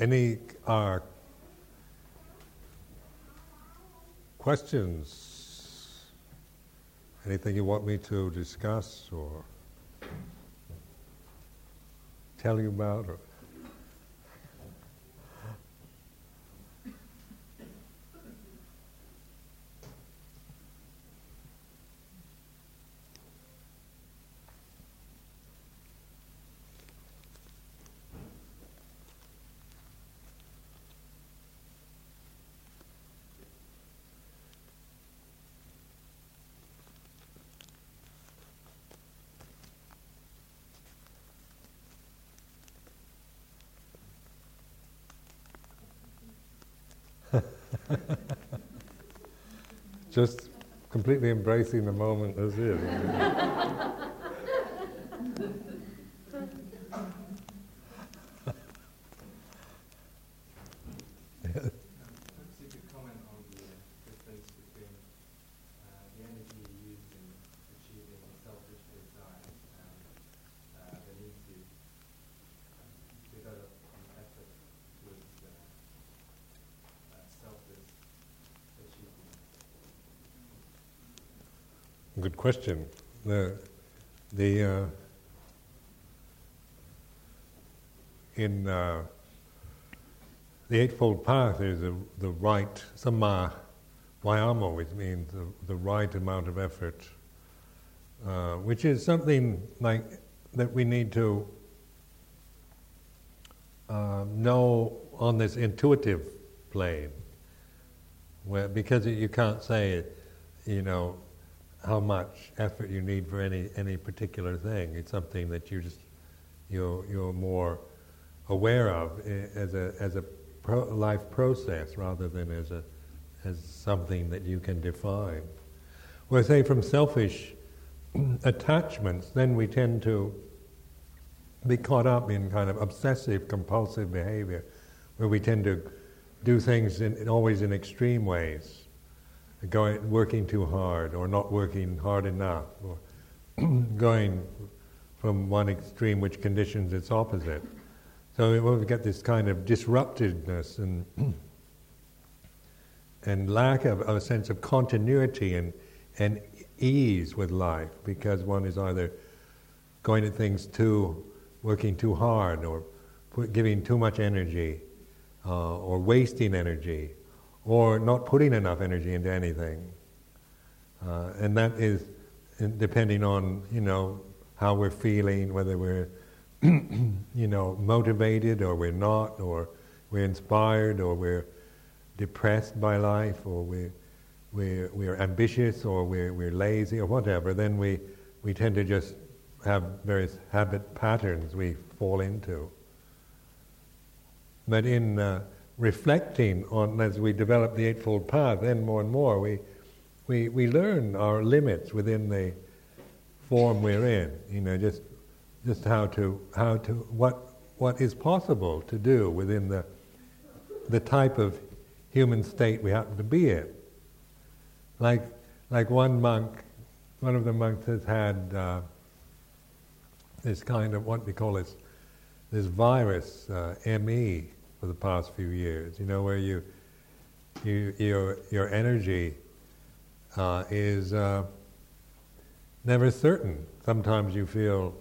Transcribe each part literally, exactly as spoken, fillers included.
Any uh, questions? Anything you want me to discuss or tell you about? Or just completely embracing the moment as is. Perhaps you could comment on the difference between uh, the energy used in achieving selfish desire and uh, the need to develop an effort towards uh, uh, selfless achievement. Good question. The, the uh, in uh, the Eightfold Path is a, the right samma vayamo, which means the, the right amount of effort, uh, which is something like that we need to uh, know on this intuitive plane, where because you can't say, you know, how much effort you need for any, any particular thing. It's something that you just you're you're more aware of as a as a pro life process rather than as a as something that you can define. Where say from selfish attachments, then we tend to be caught up in kind of obsessive compulsive behavior, where we tend to do things in, in always in extreme ways. Going, working too hard, or not working hard enough, or going from one extreme, which conditions its opposite. So we get this kind of disruptedness and and lack of, of a sense of continuity and and ease with life, because one is either going at things too, working too hard, or giving too much energy, uh, or wasting energy, or not putting enough energy into anything. Uh, and that is depending on, you know, how we're feeling, whether we're, you know, motivated or we're not, or we're inspired or we're depressed by life, or we're, we're, we're ambitious or we're, we're lazy or whatever. Then we, we tend to just have various habit patterns we fall into. But in... Uh, reflecting on, as we develop the Eightfold Path, then more and more we we we learn our limits within the form we're in, you know, just just how to how to what what is possible to do within the the type of human state we happen to be in. Like like one monk, one of the monks has had uh, this kind of, what we call this this virus, uh, M E for the past few years, you know, where you, you your your energy uh, is uh, never certain. Sometimes you feel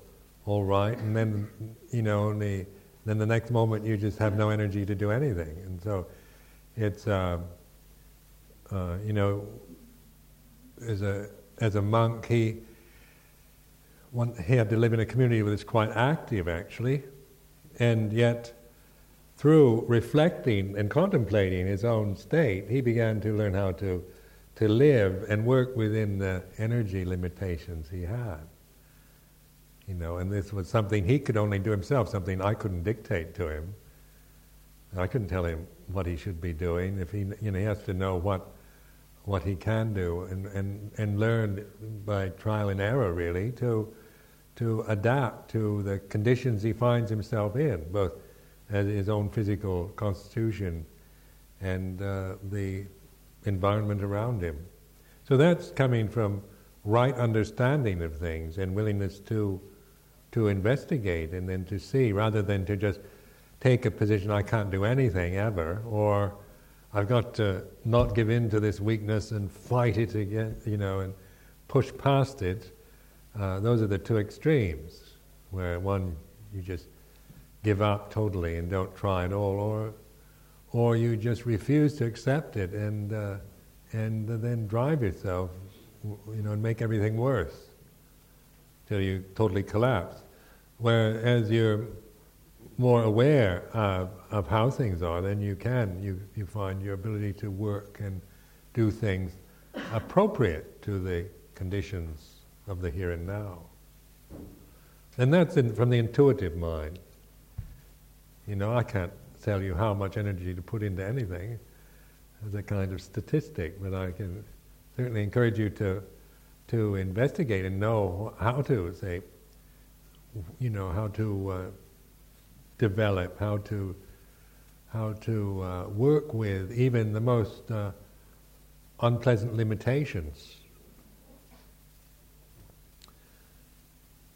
all right, and then you know, the, then the next moment you just have no energy to do anything. And so, it's uh, uh, you know, as a as a monk, he one, he had to live in a community that was quite active, actually, and yet, through reflecting and contemplating his own state, he began to learn how to to live and work within the energy limitations he had. You know, and this was something he could only do himself, something I couldn't dictate to him. I couldn't tell him what he should be doing. If he, you know, he has to know what what he can do, and and, and learn by trial and error, really, to to adapt to the conditions he finds himself in, both as his own physical constitution and uh, the environment around him. So that's coming from right understanding of things and willingness to to investigate and then to see, rather than to just take a position, I can't do anything ever, or I've got to not give in to this weakness and fight it again, you know, and push past it. Uh, those are the two extremes, where one, you just give up totally and don't try at all, or or you just refuse to accept it and uh, and then drive yourself, you know, and make everything worse till you totally collapse. Whereas you're more aware of, of how things are, then you can, you, you find your ability to work and do things appropriate to the conditions of the here and now. And that's in, from the intuitive mind. You know, I can't tell you how much energy to put into anything as a kind of statistic, but I can certainly encourage you to to investigate and know how to, say, you know, how to uh, develop, how to how to uh, work with even the most uh, unpleasant limitations.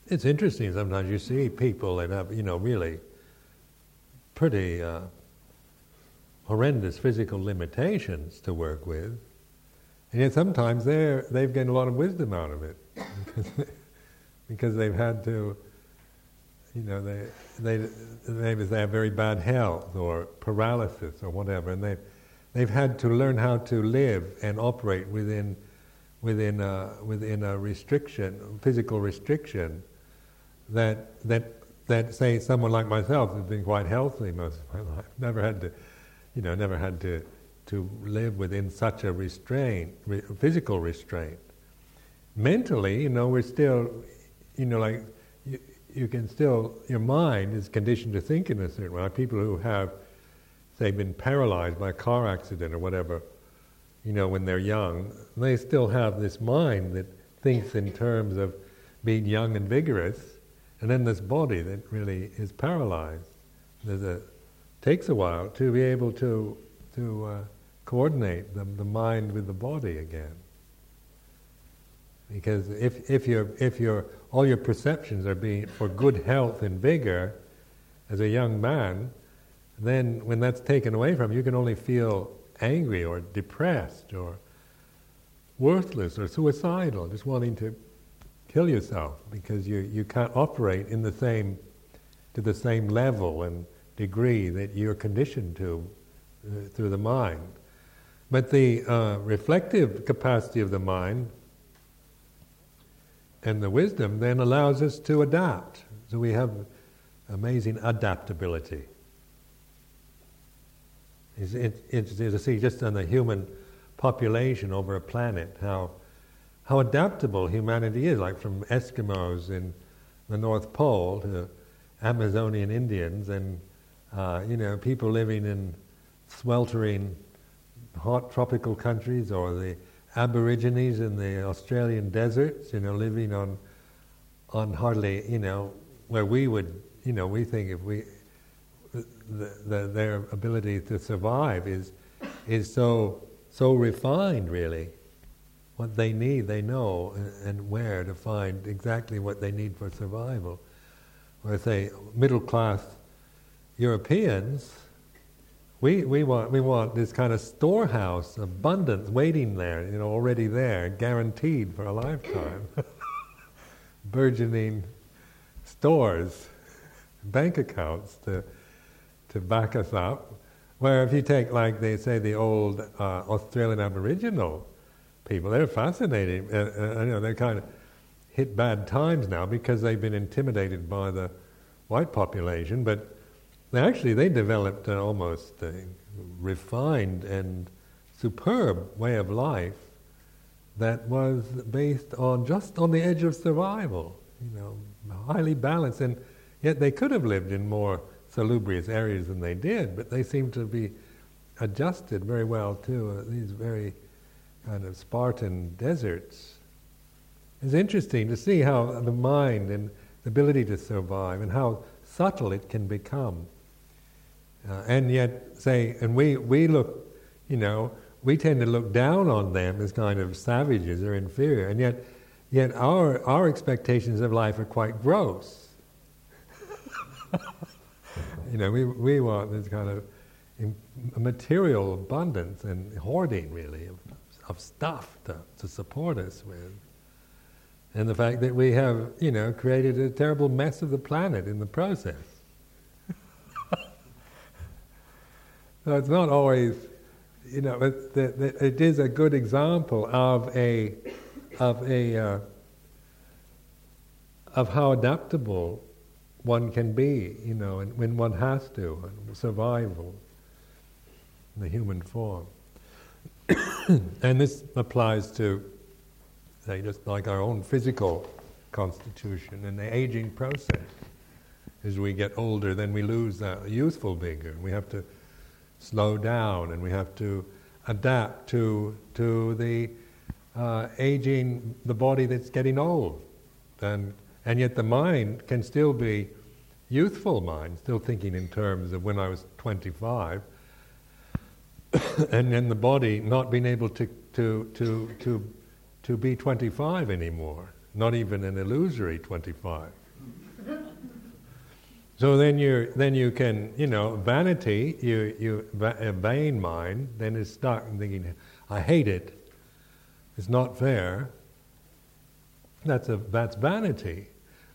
It's interesting sometimes you see people that have, you know, really pretty uh, horrendous physical limitations to work with, and yet sometimes they're, they've gained a lot of wisdom out of it because, they, because they've had to, you know, they they maybe they have very bad health or paralysis or whatever, and they they've had to learn how to live and operate within within a, within a restriction, physical restriction. That, that, that say someone like myself has been quite healthy most of my life, never had to, you know, never had to, to live within such a restraint, re- physical restraint. Mentally, you know, we're still, you know, like, you, you can still, your mind is conditioned to think in a certain way. People who have, say, been paralyzed by a car accident or whatever, you know, when they're young, they still have this mind that thinks in terms of being young and vigorous, and then this body that really is paralyzed. There's a, takes a while to be able to to uh, coordinate the, the mind with the body again. Because if if your if your all your perceptions are being for good health and vigor, as a young man, then when that's taken away from you, you can only feel angry or depressed or worthless or suicidal, just wanting to kill yourself because you, you can't operate in the same to the same level and degree that you're conditioned to uh, through the mind. But the uh, reflective capacity of the mind and the wisdom then allows us to adapt. So we have amazing adaptability. It's, it, it's, it's to see just on the human population over a planet how how adaptable humanity is, like from Eskimos in the North Pole to Amazonian Indians and, uh, you know, people living in sweltering hot tropical countries, or the Aborigines in the Australian deserts, you know, living on on hardly, you know, where we would, you know, we think if we, the, the, their ability to survive is is so so refined, really. What they need, they know, and where to find exactly what they need for survival. Or say, middle-class Europeans, we we want we want this kind of storehouse of abundance waiting there, you know, already there, guaranteed for a lifetime. Burgeoning stores, bank accounts to to back us up. Where if you take, like they say, the old uh, Australian Aboriginal people, they're fascinating. Uh, uh, you know, they're kind of hit bad times now because they've been intimidated by the white population. But they actually they developed an almost a refined and superb way of life that was based on just on the edge of survival. You know, highly balanced, and yet they could have lived in more salubrious areas than they did. But they seem to be adjusted very well to uh, these very kind of Spartan deserts. It's interesting to see how the mind and the ability to survive and how subtle it can become. Uh, and yet, say, and we, we look, you know, we tend to look down on them as kind of savages or inferior, and yet yet our our expectations of life are quite gross. You know, we we want this kind of material abundance and hoarding, really, of, of stuff to, to support us with. And the fact that we have, you know, created a terrible mess of the planet in the process. So it's not always, you know, it, it, it is a good example of a, of a, uh, of how adaptable one can be, you know, and when one has to, and survival, in the human form. And this applies to, say, just like our own physical constitution and the aging process. As we get older, then we lose that youthful vigor. We have to slow down, and we have to adapt to to the uh, aging, the body that's getting old, and and yet the mind can still be youthful mind, still thinking in terms of when I was twenty-five, and then the body not being able to to to to to be twenty-five anymore, not even an illusory twenty-five. So then you then you can, you know, vanity, you, you a vain mind then is stuck and thinking, I hate it, it's not fair. That's a that's vanity.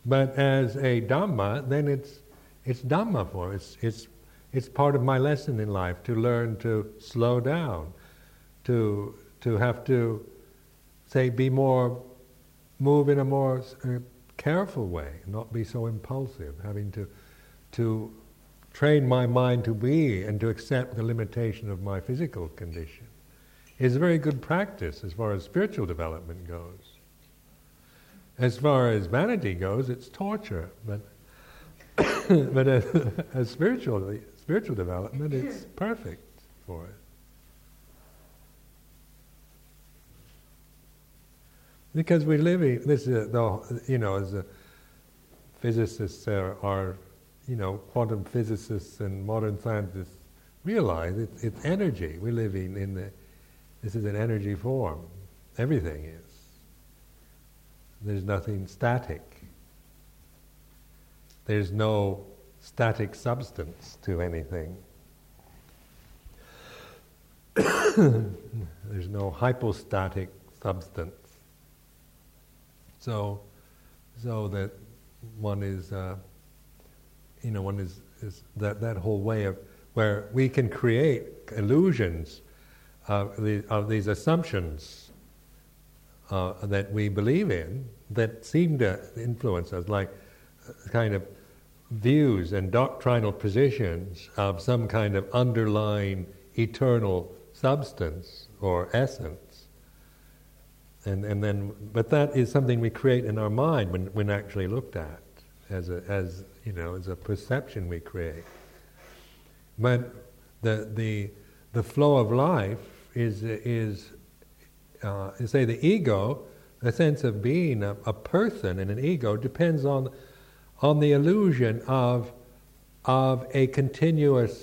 But as a Dhamma, then it's it's Dhamma for it's it's it's part of my lesson in life to learn to slow down, to to have to say be more, move in a more uh, careful way, not be so impulsive, having to. to train my mind to be and to accept the limitation of my physical condition is a very good practice as far as spiritual development goes. As far as vanity goes, it's torture, but but as, as spiritual spiritual development, it's perfect for it. Because we live in this, uh, the, you know, as a physicists uh, are. You know, quantum physicists and modern scientists realize it, it's energy. We're living in the, this is an energy form. Everything is. There's nothing static. There's no static substance to anything. There's no hypostatic substance. So, so that one is... Uh, You know, one is, is that that whole way of where we can create illusions of, the, of these assumptions uh, that we believe in that seem to influence us, like kind of views and doctrinal positions of some kind of underlying eternal substance or essence, and and then but that is something we create in our mind when when actually looked at as a, as you know, it's a perception we create. But the the the flow of life is is uh, say the ego, the sense of being a, a person and an ego depends on on the illusion of of a continuous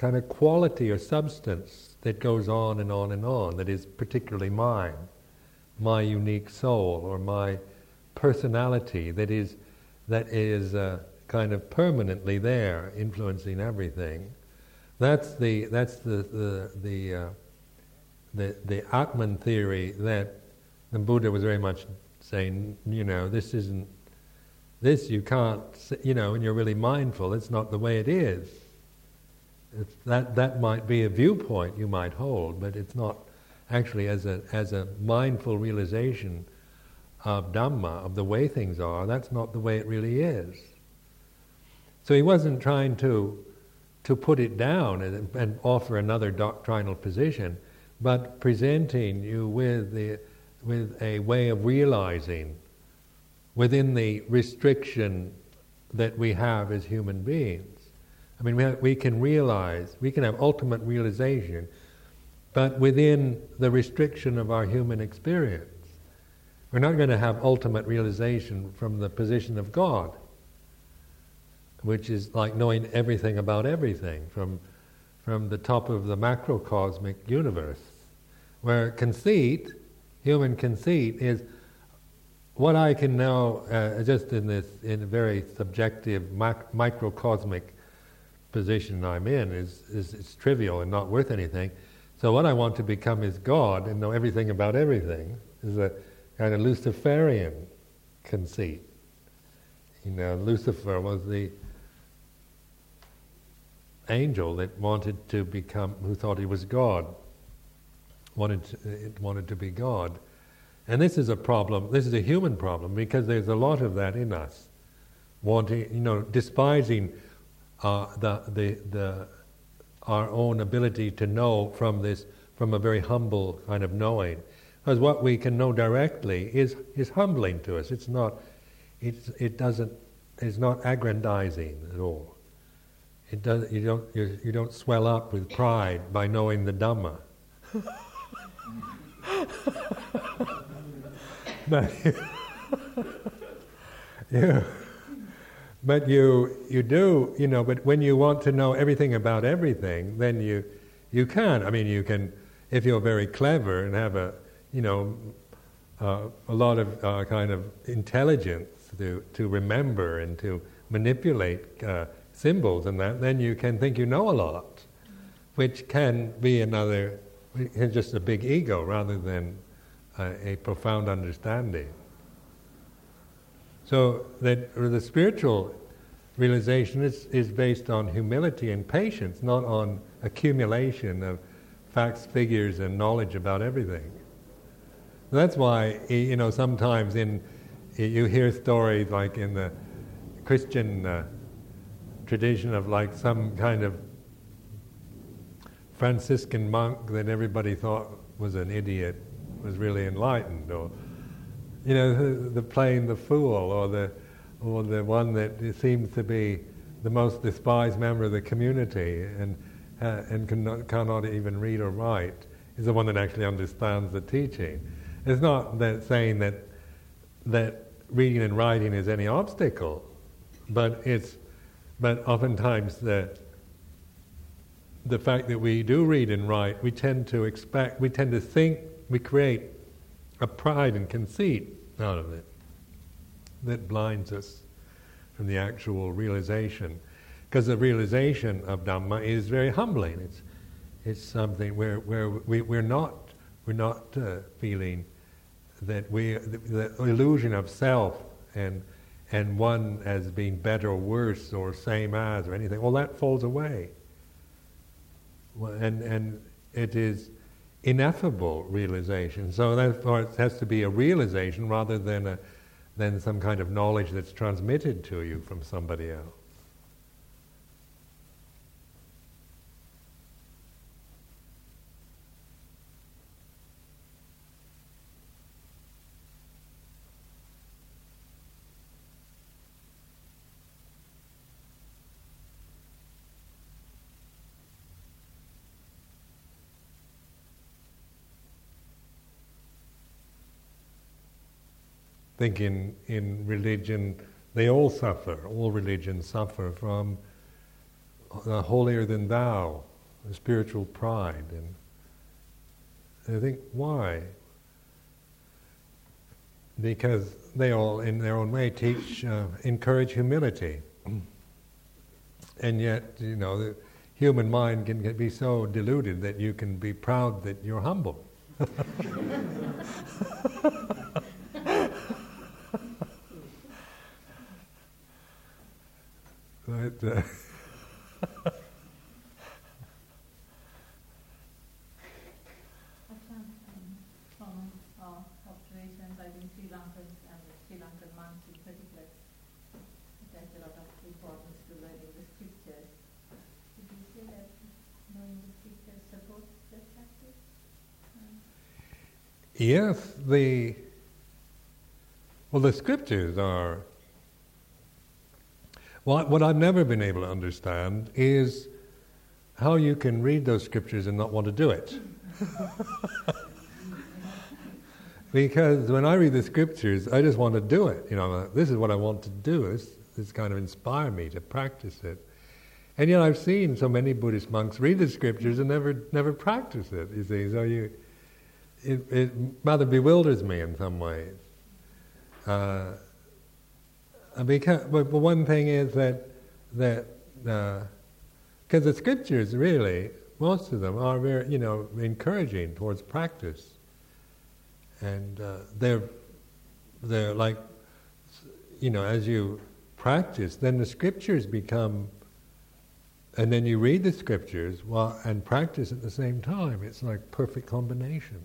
kind of quality or substance that goes on and on and on. That is particularly mine, my unique soul or my personality. That is. That is uh, kind of permanently there, influencing everything. That's the that's the the the, uh, the the Atman theory that the Buddha was very much saying. You know, this isn't this. You can't. You know, when you're really mindful, it's not the way it is. It's that that might be a viewpoint you might hold, but it's not actually as a as a mindful realization of Dhamma, of the way things are, that's not the way it really is. So he wasn't trying to to put it down and, and offer another doctrinal position, but presenting you with the with a way of realizing within the restriction that we have as human beings. I mean, we have, we can realize, we can have ultimate realization, but within the restriction of our human experience. We're not going to have ultimate realization from the position of God, which is like knowing everything about everything from from the top of the macrocosmic universe, where conceit, human conceit, is what I can now, uh, just in this, in a very subjective mic- microcosmic position I'm in, is, is it's trivial and not worth anything. So what I want to become is God and know everything about everything. Is a kind of Luciferian conceit. You know, Lucifer was the angel that wanted to become, who thought he was God. Wanted to, it wanted to be God. And this is a problem, this is a human problem, because there's a lot of that in us. Wanting, you know, despising uh, the, the, the, our own ability to know from this, from a very humble kind of knowing. Because what we can know directly is, is humbling to us. It's not, it's, it doesn't, it's not aggrandizing at all. It does, you don't, you, you don't swell up with pride by knowing the Dhamma. But you, you, but you, you do, you know. But when you want to know everything about everything, then you, you can. I mean, you can, if you're very clever and have a, you know, uh, a lot of uh, kind of intelligence to to remember and to manipulate uh, symbols and that. Then you can think you know a lot, which can be another, just a big ego rather than Uh, a profound understanding. So that the spiritual realization is, is based on humility and patience, not on accumulation of facts, figures, and knowledge about everything. That's why, you know, sometimes in you hear stories like in the Christian uh, tradition of like some kind of Franciscan monk that everybody thought was an idiot was really enlightened, or you know, the, the playing the fool, or the or the one that seems to be the most despised member of the community and uh, and cannot cannot even read or write is the one that actually understands the teaching. It's not that saying that that reading and writing is any obstacle, but it's but oftentimes the the fact that we do read and write, we tend to expect, we tend to think. We create a pride and conceit out of it that blinds us from the actual realization, because the realization of Dhamma is very humbling. It's it's something where where we we're not we're not uh, feeling that we the, the illusion of self and and one as being better or worse or same as or anything. All that falls away. And and it is. Ineffable realization. So therefore, it has to be a realization rather than a, than some kind of knowledge that's transmitted to you from somebody else. I think in, in religion, they all suffer, all religions suffer from the holier-than-thou, the spiritual pride. And I think, why? Because they all, in their own way, teach, uh, encourage humility. And yet, you know, the human mind can get, be so deluded that you can be proud that you're humble. But, uh, I've done some common uh, observations. I've been Sri Lankan and the Sri Lankan monks in particular attach a lot of importance to learning the scriptures. Did you say that knowing the scriptures supports the practice? Um, yes, the well, the scriptures are. What, what I've never been able to understand is how you can read those scriptures and not want to do it. Because when I read the scriptures, I just want to do it. You know, this is what I want to do. This, this kind of inspires me to practice it. And yet I've seen so many Buddhist monks read the scriptures and never never practice it, you see. So you, it, it rather bewilders me in some ways. Uh, because, but, but one thing is that that because uh, the scriptures really, most of them are very, you know, encouraging towards practice, and uh, they're they're like, you know, as you practice, then the scriptures become, and then you read the scriptures while and practice at the same time. It's like perfect combination.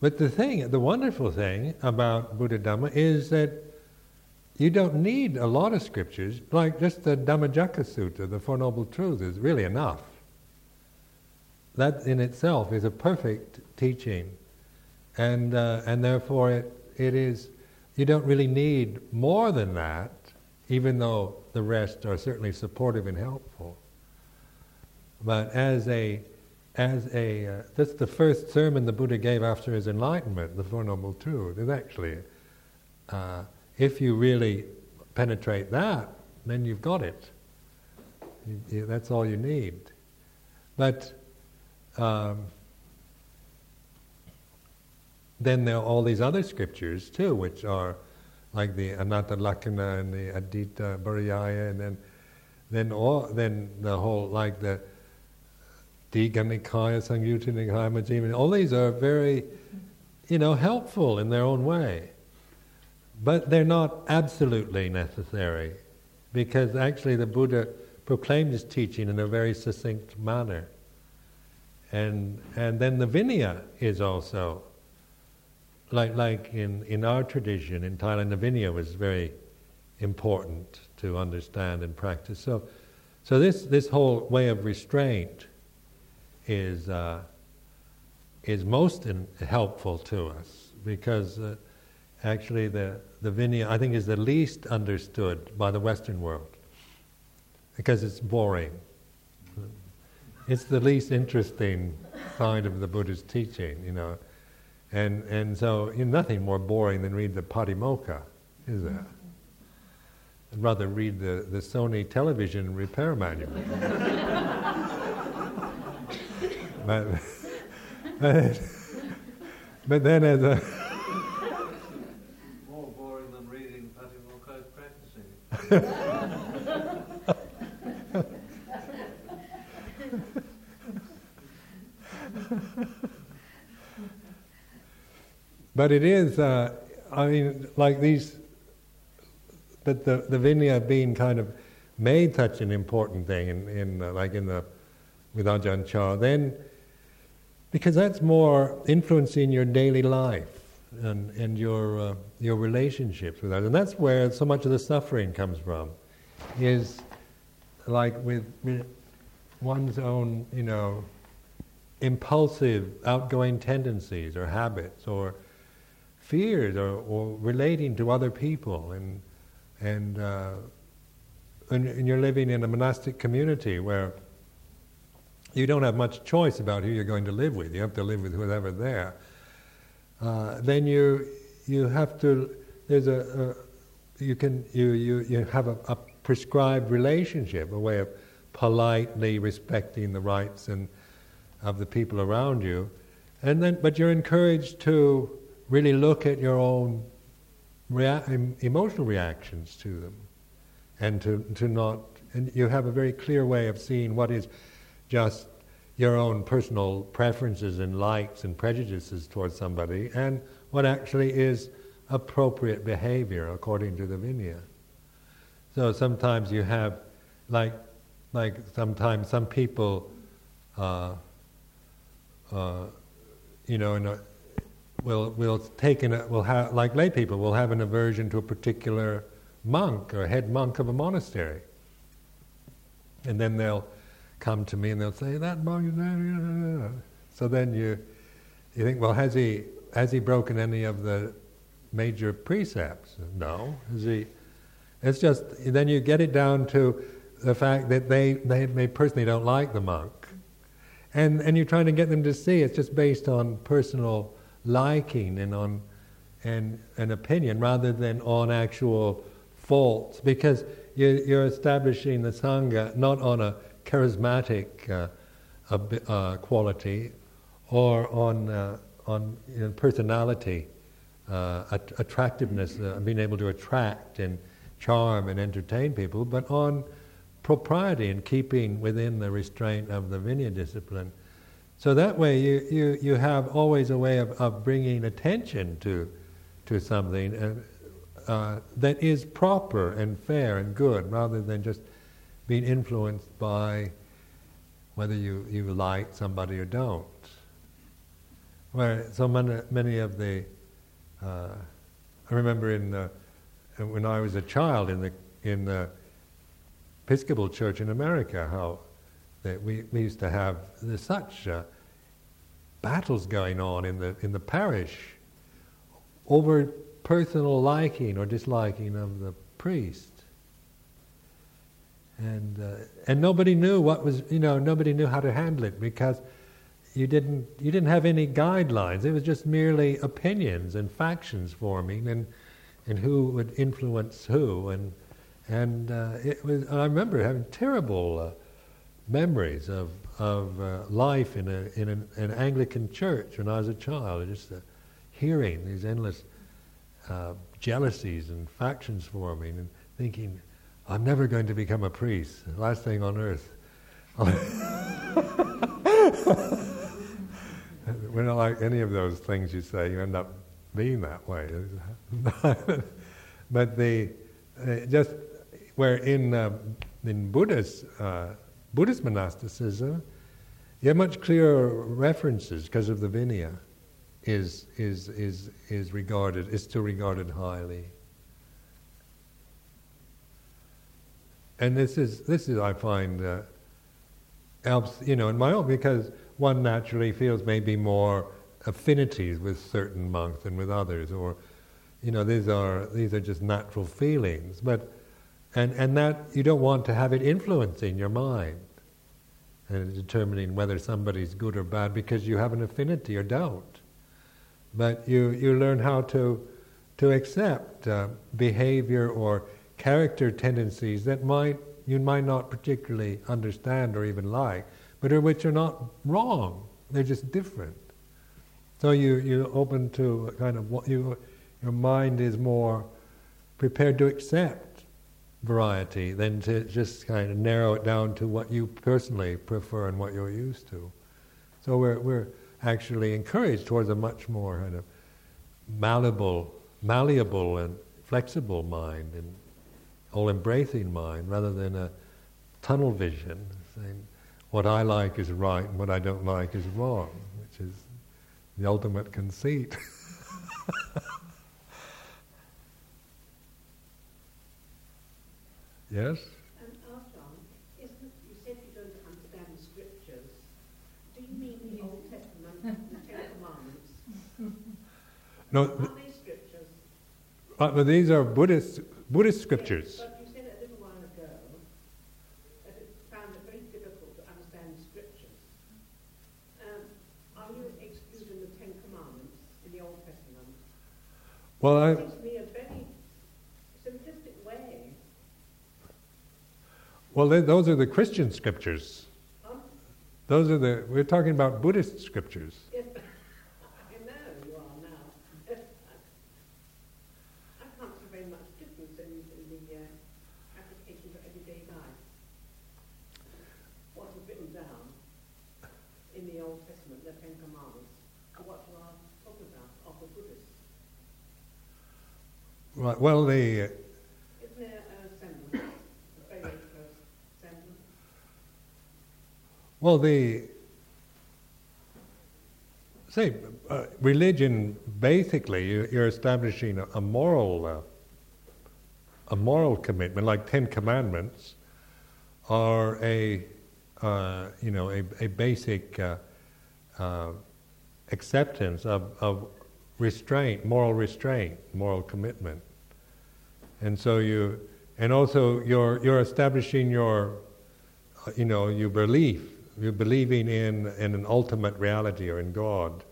But the thing, the wonderful thing about Buddha Dhamma is that you don't need a lot of scriptures. Like just the Dhammacakka Sutta, the Four Noble Truths, is really enough. That in itself is a perfect teaching, and uh, and therefore it it is. You don't really need more than that, even though the rest are certainly supportive and helpful. But as a As a, uh, that's the first sermon the Buddha gave after his enlightenment, the Four Noble Truths, is actually, uh, if you really penetrate that, then you've got it. You, you, that's all you need. But um, then there are all these other scriptures too, which are like the Anattalakkhana and the Aditta Pariyaya, and then then all then the whole like the. Digha Nikaya, Samyutta Nikaya, Majjhima, all these are very, you know, helpful in their own way. But they're not absolutely necessary, because actually the Buddha proclaimed his teaching in a very succinct manner. And and then the Vinaya is also, like like in, in our tradition in Thailand, the Vinaya was very important to understand and practice. So so this, this whole way of restraint is uh, is most in, helpful to us, because uh, actually the, the Vinaya, I think, is the least understood by the Western world, because it's boring. It's the least interesting side of the Buddha's teaching, you know. And and so you know, nothing more boring than read the Patimokkha, is there? I'd rather read the, the Sony television repair manual. But, but, but then as a... More boring than reading Patimokkha practicing. But it is, uh, I mean, like these... But the, the Vinaya being kind of made such an important thing in, in uh, like in the... with Ajahn Chah, then... Because that's more influencing your daily life and, and your uh, your relationships with others, and that's where so much of the suffering comes from, is like with, with one's own, you know, impulsive, outgoing tendencies or habits or fears or, or relating to other people, and and, uh, and and you're living in a monastic community where you don't have much choice about who you're going to live with. You have to live with whoever's there. Uh, then you you have to. There's a, a you can you you you have a, a prescribed relationship, a way of politely respecting the rights and of the people around you, and then but you're encouraged to really look at your own rea- emotional reactions to them, and to to not. And you have a very clear way of seeing what is just your own personal preferences and likes and prejudices towards somebody, and what actually is appropriate behavior according to the Vinaya. So sometimes you have, like, like sometimes some people, uh, uh, you know, in a, will will take in a, will have like lay people will have an aversion to a particular monk or head monk of a monastery, and then they'll come to me and they'll say that monk. So then you, you think, well, has he has he broken any of the major precepts? No. Has he? It's just then you get it down to the fact that they they, they personally don't like the monk, and and you're trying to get them to see it's just based on personal liking and on and an opinion rather than on actual faults, because you, you're establishing the Sangha not on a charismatic uh, uh, uh, quality, or on uh, on you know, personality, uh, att- attractiveness, uh, being able to attract and charm and entertain people, but on propriety and keeping within the restraint of the Vinaya discipline. So that way you, you, you have always a way of, of bringing attention to to something and, uh, that is proper and fair and good, rather than just being influenced by whether you, you like somebody or don't. Where so many, many of the, uh, I remember in the, when I was a child in the in the Episcopal Church in America, how that we, we used to have there's such uh, battles going on in the in the parish over personal liking or disliking of the priest, and uh, and nobody knew what was you know nobody knew how to handle it, because you didn't you didn't have any guidelines. It was just merely opinions and factions forming, and and who would influence who, and and uh, it was. I remember having terrible uh, memories of of uh, life in a in an, an Anglican church when I was a child. Just uh, hearing these endless uh, jealousies and factions forming, and thinking, "I'm never going to become a priest. Last thing on earth." We're not like any of those things you say. You end up being that way. But the uh, just where in uh, in Buddhist uh, Buddhist monasticism, you have much clearer references because of the Vinaya is is is is regarded is still regarded highly. And this is this is I find uh, helps you know in my own, because one naturally feels maybe more affinities with certain monks than with others, or you know these are these are just natural feelings, but and and that you don't want to have it influencing your mind and determining whether somebody's good or bad because you have an affinity or don't. But you you learn how to to accept uh, behavior or character tendencies that might you might not particularly understand or even like, but are, which are not wrong. They're just different. So you you open to kind of what you your mind is more prepared to accept variety than to just kind of narrow it down to what you personally prefer and what you're used to. So we're we're actually encouraged towards a much more kind of malleable, malleable and flexible mind, and all-embracing mind, rather than a tunnel vision saying what I like is right and what I don't like is wrong, which is the ultimate conceit. Yes? And Ajahn, isn't, you said you don't understand the scriptures. Do you mean the Old Testament, the Ten Commandments? No, th- are they scriptures? Uh, well, these are Buddhist Buddhist scriptures. Yes, but you said a little while ago that it found it very difficult to understand the scriptures. Um, are you excluding the Ten Commandments in the Old Testament? Well, I... Well, they, those are the Christian scriptures. Huh? Those are the, we're talking about Buddhist scriptures. Yes, but I know you are now. I can't see very much difference in, in the uh, application for everyday life. What's written down in the Old Testament, the Ten Commandments, and what you are talking about of the Buddhists. Right, well, the... Well, the say uh, religion basically you, you're establishing a, a moral uh, a moral commitment, like Ten Commandments are a uh, you know a, a basic uh, uh, acceptance of, of restraint, moral restraint, moral commitment, and so you and also you're you're establishing your uh, you know your belief. You're believing in, in an ultimate reality or in God.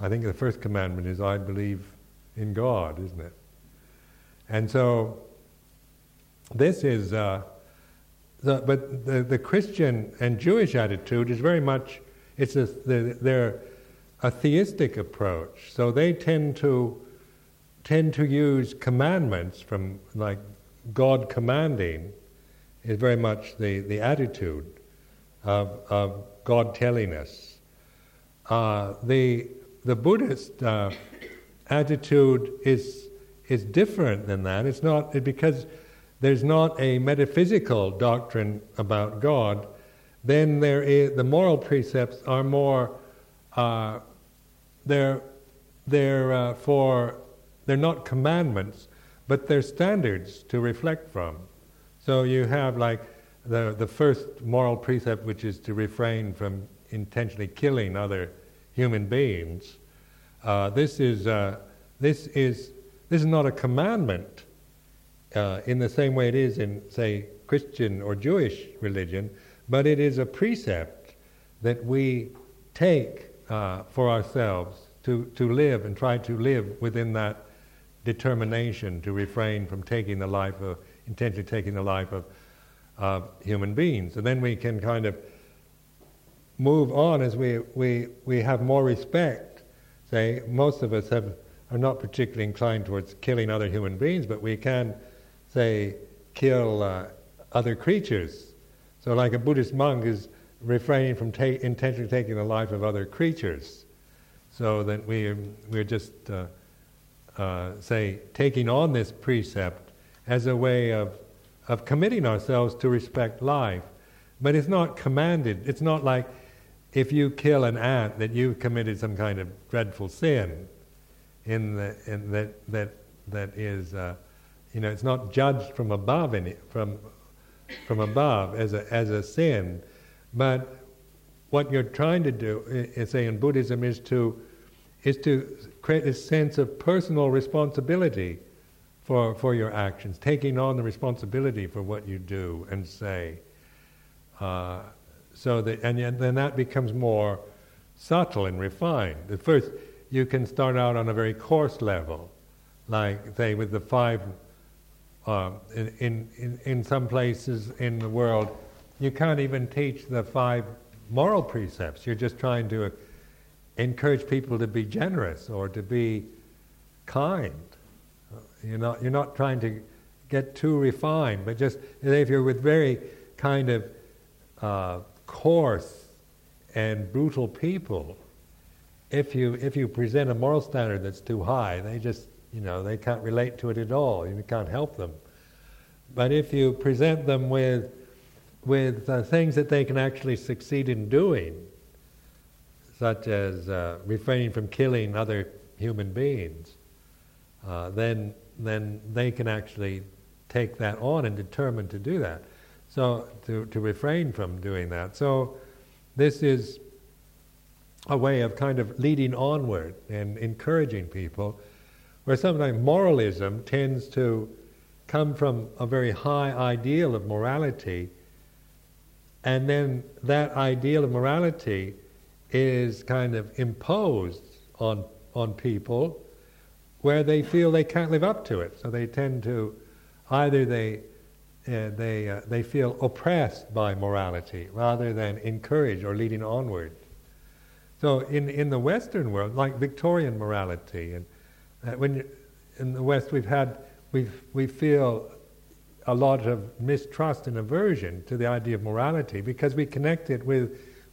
I think the first commandment is, I believe in God, isn't it? And so, this is, uh, the, but the, the Christian and Jewish attitude is very much, it's a, the, they're a theistic approach, so they tend to tend to use commandments from, like, God commanding is very much the, the attitude of, of God telling us. Uh, the the Buddhist uh, attitude is is different than that. It's not because there's not a metaphysical doctrine about God. Then there is, the moral precepts are more uh, they're they're uh, for they're not commandments, but they're standards to reflect from. So you have like the the first moral precept, which is to refrain from intentionally killing other human beings. Uh, this is uh, this is this is not a commandment uh, in the same way it is in, say, Christian or Jewish religion, but it is a precept that we take uh, for ourselves to, to live and try to live within that determination to refrain from taking the life of, intentionally taking the life of uh, human beings. And then we can kind of move on as we, we, we have more respect. Say, most of us have, are not particularly inclined towards killing other human beings, but we can, say, kill uh, other creatures. So like a Buddhist monk is refraining from ta- intentionally taking the life of other creatures, so that we, we're just, uh, uh, say, taking on this precept as a way of, of committing ourselves to respect life. But it's not commanded. It's not like if you kill an ant that you've committed some kind of dreadful sin in the, in that, that, that is, uh, you know, it's not judged from above any, from from above as a as a sin, but what you're trying to do, is, say in Buddhism, is to is to create a sense of personal responsibility for for your actions, taking on the responsibility for what you do and say. Uh, so that and, and then that becomes more subtle and refined. At first, you can start out on a very coarse level, like say with the five. Uh, in, in, in some places in the world, you can't even teach the five moral precepts. You're just trying to uh, encourage people to be generous or to be kind. You're not, you're not trying to get too refined, but just if you're with very kind of uh, coarse and brutal people, if you if you present a moral standard that's too high, they just You know, they can't relate to it at all. You can't help them. But if you present them with with uh, things that they can actually succeed in doing, such as uh, refraining from killing other human beings, uh, then then they can actually take that on and determine to do that. So to to refrain from doing that. So this is a way of kind of leading onward and encouraging people. Where sometimes moralism tends to come from a very high ideal of morality, and then that ideal of morality is kind of imposed on on people where they feel they can't live up to it. So they tend to either they uh, they uh, they feel oppressed by morality rather than encouraged or leading onward. So in in the Western world, like Victorian morality and Uh, when you, in the West we've had, we we feel a lot of mistrust and aversion to the idea of morality because we connect it with,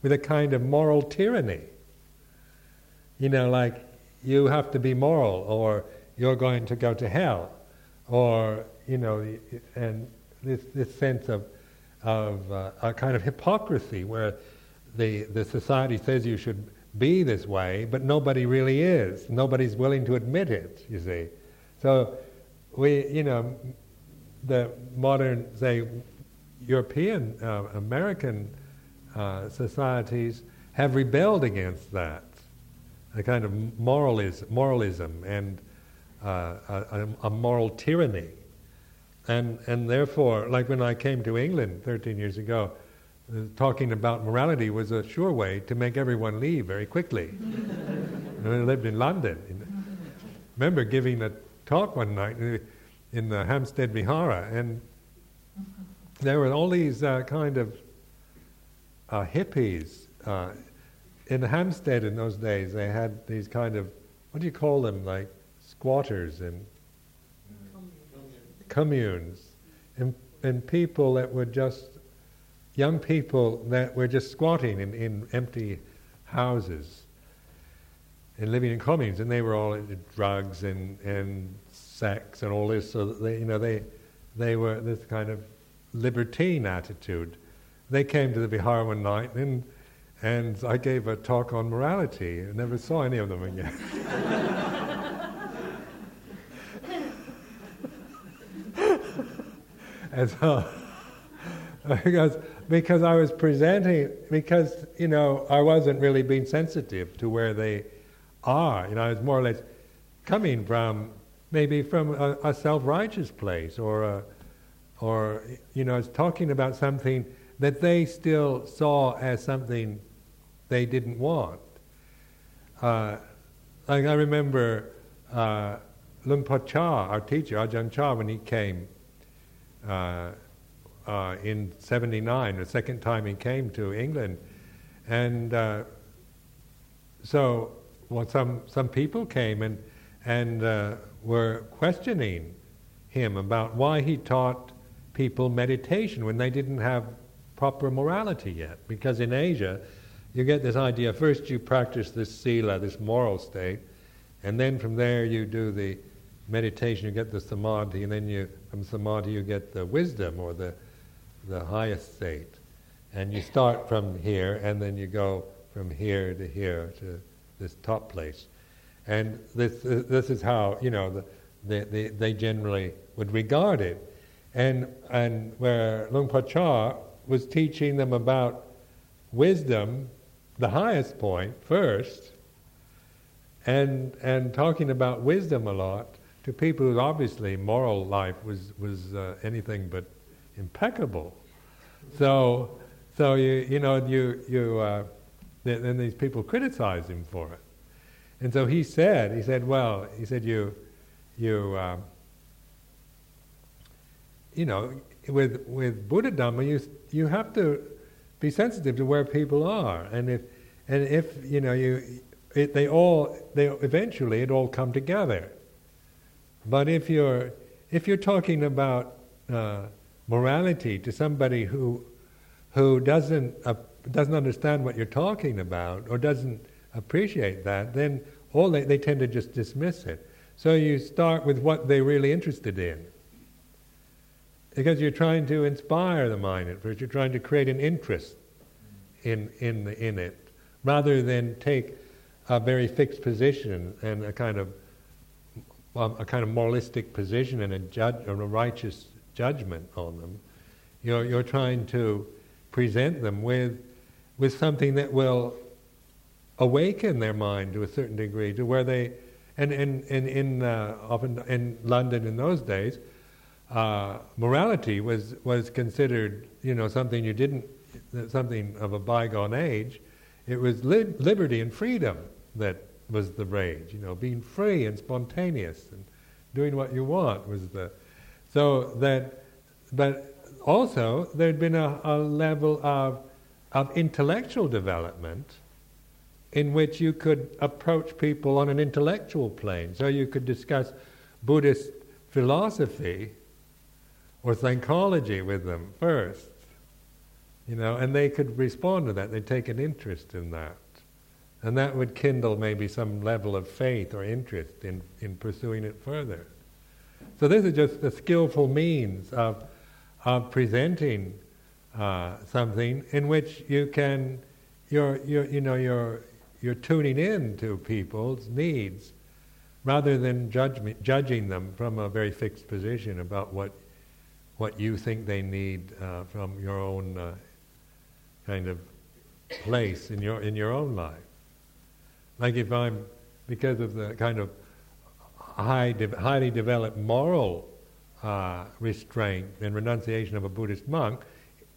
with a kind of moral tyranny. You know, like you have to be moral, or you're going to go to hell, or you know, and this this sense of of uh, a kind of hypocrisy where the the society says you should be this way, but nobody really is. Nobody's willing to admit it, you see. So we, you know, the modern, say, European, uh, American uh, societies have rebelled against that, a kind of moralism, moralism and uh, a, a moral tyranny. And, and therefore, like when I came to England thirteen years ago, talking about morality was a sure way to make everyone leave very quickly. I lived in London. I remember giving a talk one night in the Hampstead Vihara, and there were all these uh, kind of uh, hippies uh, in Hampstead in those days, they had these kind of, what do you call them, like squatters and communes, and, and people that were just, young people that were just squatting in, in empty houses and living in communes, and they were all into drugs and, and sex and all this, so that they, you know, they, they were this kind of libertine attitude. They came to the Vihara one night, and, and I gave a talk on morality. I never saw any of them again. And so, because, because I was presenting, because, you know, I wasn't really being sensitive to where they are. You know, I was more or less coming from, maybe from a, a self-righteous place, or, a, or, you know, I was talking about something that they still saw as something they didn't want. Uh, like I remember uh, Luang Por Chah, our teacher, Ajahn Chah, when he came uh, uh, in seventy-nine, the second time he came to England, and uh, so well, some some people came and and uh, were questioning him about why he taught people meditation when they didn't have proper morality yet, because in Asia you get this idea, first you practice this sila, this moral state, and then from there you do the meditation, you get the samadhi, and then you from samadhi you get the wisdom, or the the highest state, and you start from here and then you go from here to here to this top place. And this uh, this is how, you know, the, the, the they generally would regard it. And and where Luang Por Chah was teaching them about wisdom, the highest point first, and and talking about wisdom a lot to people who obviously moral life was was uh, anything but impeccable. So so you you know you you uh, th- then these people criticized him for it, and so he said he said well he said you you uh, you know. With with Buddha Dhamma, you you have to be sensitive to where people are, and if and if you know you, it, they all they eventually it all come together. But if you're if you're talking about uh, morality to somebody who who doesn't uh, doesn't understand what you're talking about or doesn't appreciate that, then all they, they tend to just dismiss it. So you start with what they're really interested in. Because you're trying to inspire the mind at first, you're trying to create an interest in in the, in it, rather than take a very fixed position and a kind of um, a kind of moralistic position and a judge or a righteous judgment on them. You're you're trying to present them with with something that will awaken their mind to a certain degree to where they and and and in uh, often in London in those days. Uh, morality was, was considered, you know, something you didn't, something of a bygone age. It was li- liberty and freedom that was the rage, you know, being free and spontaneous and doing what you want was the, so that, but also there'd been a, a level of, of intellectual development in which you could approach people on an intellectual plane. So you could discuss Buddhist philosophy or psychology with them first, you know, and they could respond to that. They'd take an interest in that. And that would kindle maybe some level of faith or interest in, in pursuing it further. So this is just a skillful means of of presenting uh, something in which you can, you're, you're, you know, you're, you're tuning in to people's needs rather than judgment, judging them from a very fixed position about what what you think they need uh, from your own uh, kind of place in your in your own life. Like if I'm, because of the kind of high de- highly developed moral uh, restraint and renunciation of a Buddhist monk,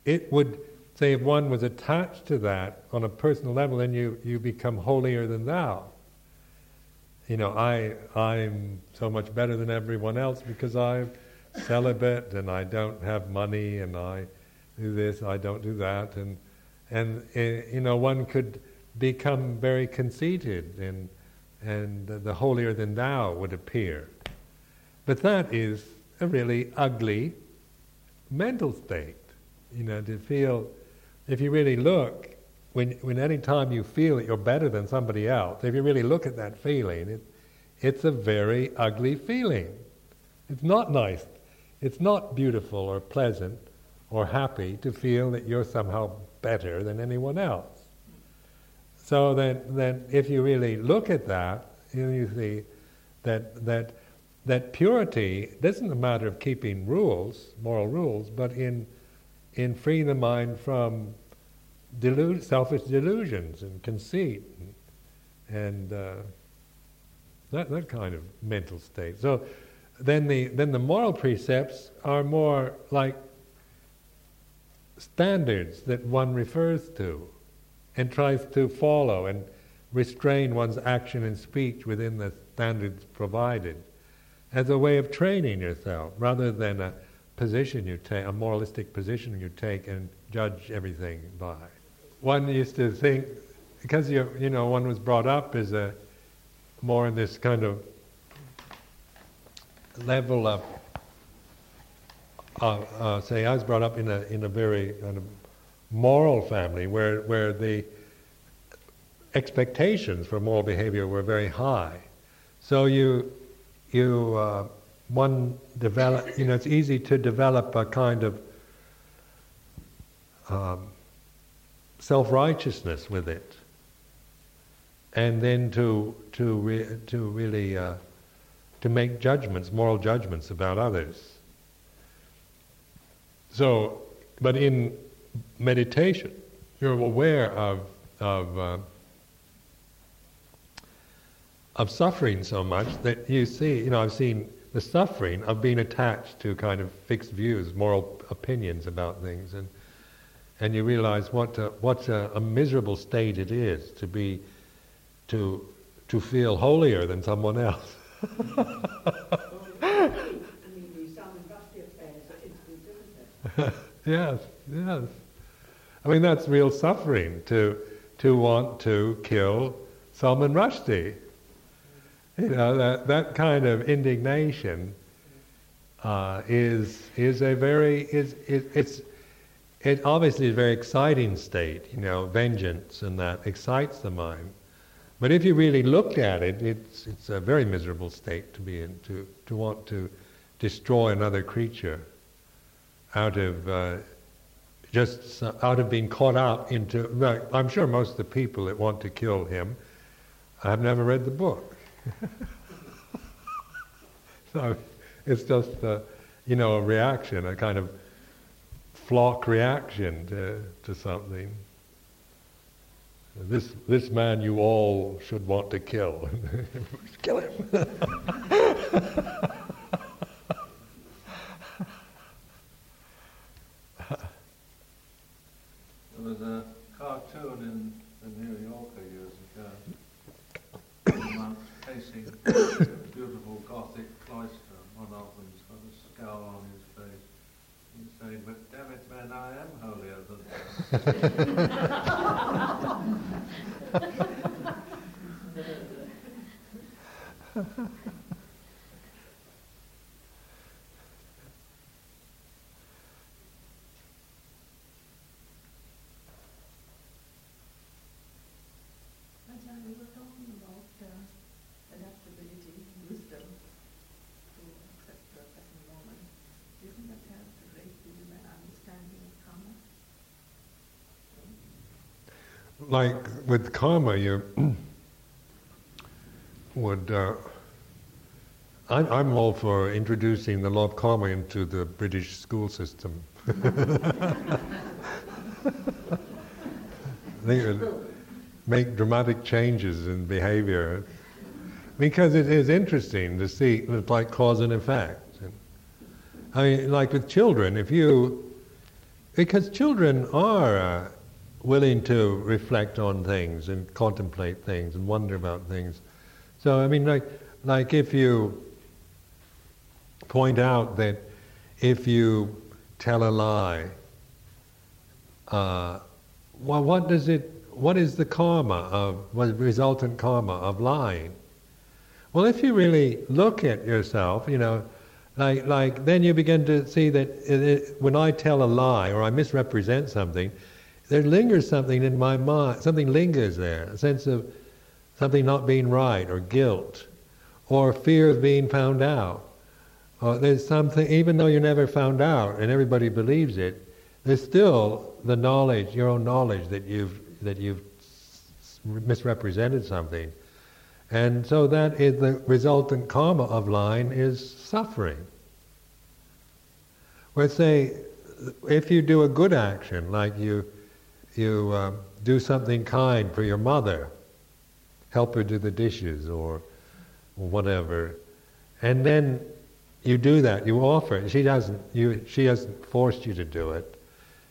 it would say if one was attached to that on a personal level, then you, you become holier than thou. You know, I I'm so much better than everyone else because I've celibate and I don't have money and I do this, I don't do that, and and uh, you know one could become very conceited and and the holier than thou would appear. But that is a really ugly mental state, you know, to feel, if you really look, when when any time you feel that you're better than somebody else, if you really look at that feeling, it, it's a very ugly feeling. It's not nice. It's not beautiful or pleasant or happy to feel that you're somehow better than anyone else. So that, that if you really look at that, you, you see that that that purity isn't a matter of keeping rules, moral rules, but in in freeing the mind from delu- selfish delusions and conceit and, and uh, that that kind of mental state. So then the then the moral precepts are more like standards that one refers to and tries to follow and restrain one's action and speech within the standards provided as a way of training yourself, rather than a position you take, a moralistic position you take and judge everything by. One used to think, because you you know, one was brought up as a more in this kind of level of, uh, uh, say, I was brought up in a in a very kind of moral family where where the expectations for moral behavior were very high. So you you uh, one develop you know it's easy to develop a kind of um, self-righteousness with it, and then to to re- to really uh, to make judgments, moral judgments about others. So, but in meditation, you're aware of of uh, of suffering so much that you see. You know, I've seen the suffering of being attached to kind of fixed views, moral opinions about things, and and you realize what a, what a, a miserable state it is to be to to feel holier than someone else. Yes, yes. I mean, that's real suffering, to to want to kill Salman Rushdie. You know, that that kind of indignation uh, is is a very is it, it's it obviously is a very exciting state. You know, vengeance and that excites the mind. But if you really looked at it, it's it's a very miserable state to be in, to to want to destroy another creature out of. Uh, just out of being caught up into, well, I'm sure most of the people that want to kill him have never read the book. So it's just, a, you know, a reaction, a kind of flock reaction to, to something. This this man you all should want to kill. Kill him! There was a cartoon in the New Yorker years ago, a monk pacing a beautiful Gothic cloister, one of them's got a scowl on his face, and saying, "But damn it, man, I am holier than thou." Like with karma, you would. Uh, I'm, I'm all for introducing the law of karma into the British school system. I think it would make dramatic changes in behavior, because it is interesting to see it's like cause and effect. And, I mean, like with children, if you, because children are. Uh, willing to reflect on things and contemplate things and wonder about things. So I mean, like like if you point out that if you tell a lie, uh, well, what does it what is the karma of, what is the resultant karma of lying? Well, if you really look at yourself, you know, like, like then you begin to see that it, it, when I tell a lie or I misrepresent something, there lingers something in my mind, something lingers there, a sense of something not being right, or guilt, or fear of being found out. Or there's something, even though you're never found out and everybody believes it, there's still the knowledge, your own knowledge that you've that you've misrepresented something. And so that is the resultant karma of lying is suffering. Where say, if you do a good action, like you you uh, do something kind for your mother, help her do the dishes or whatever, and then you do that, you offer it. She doesn't. You she hasn't forced you to do it.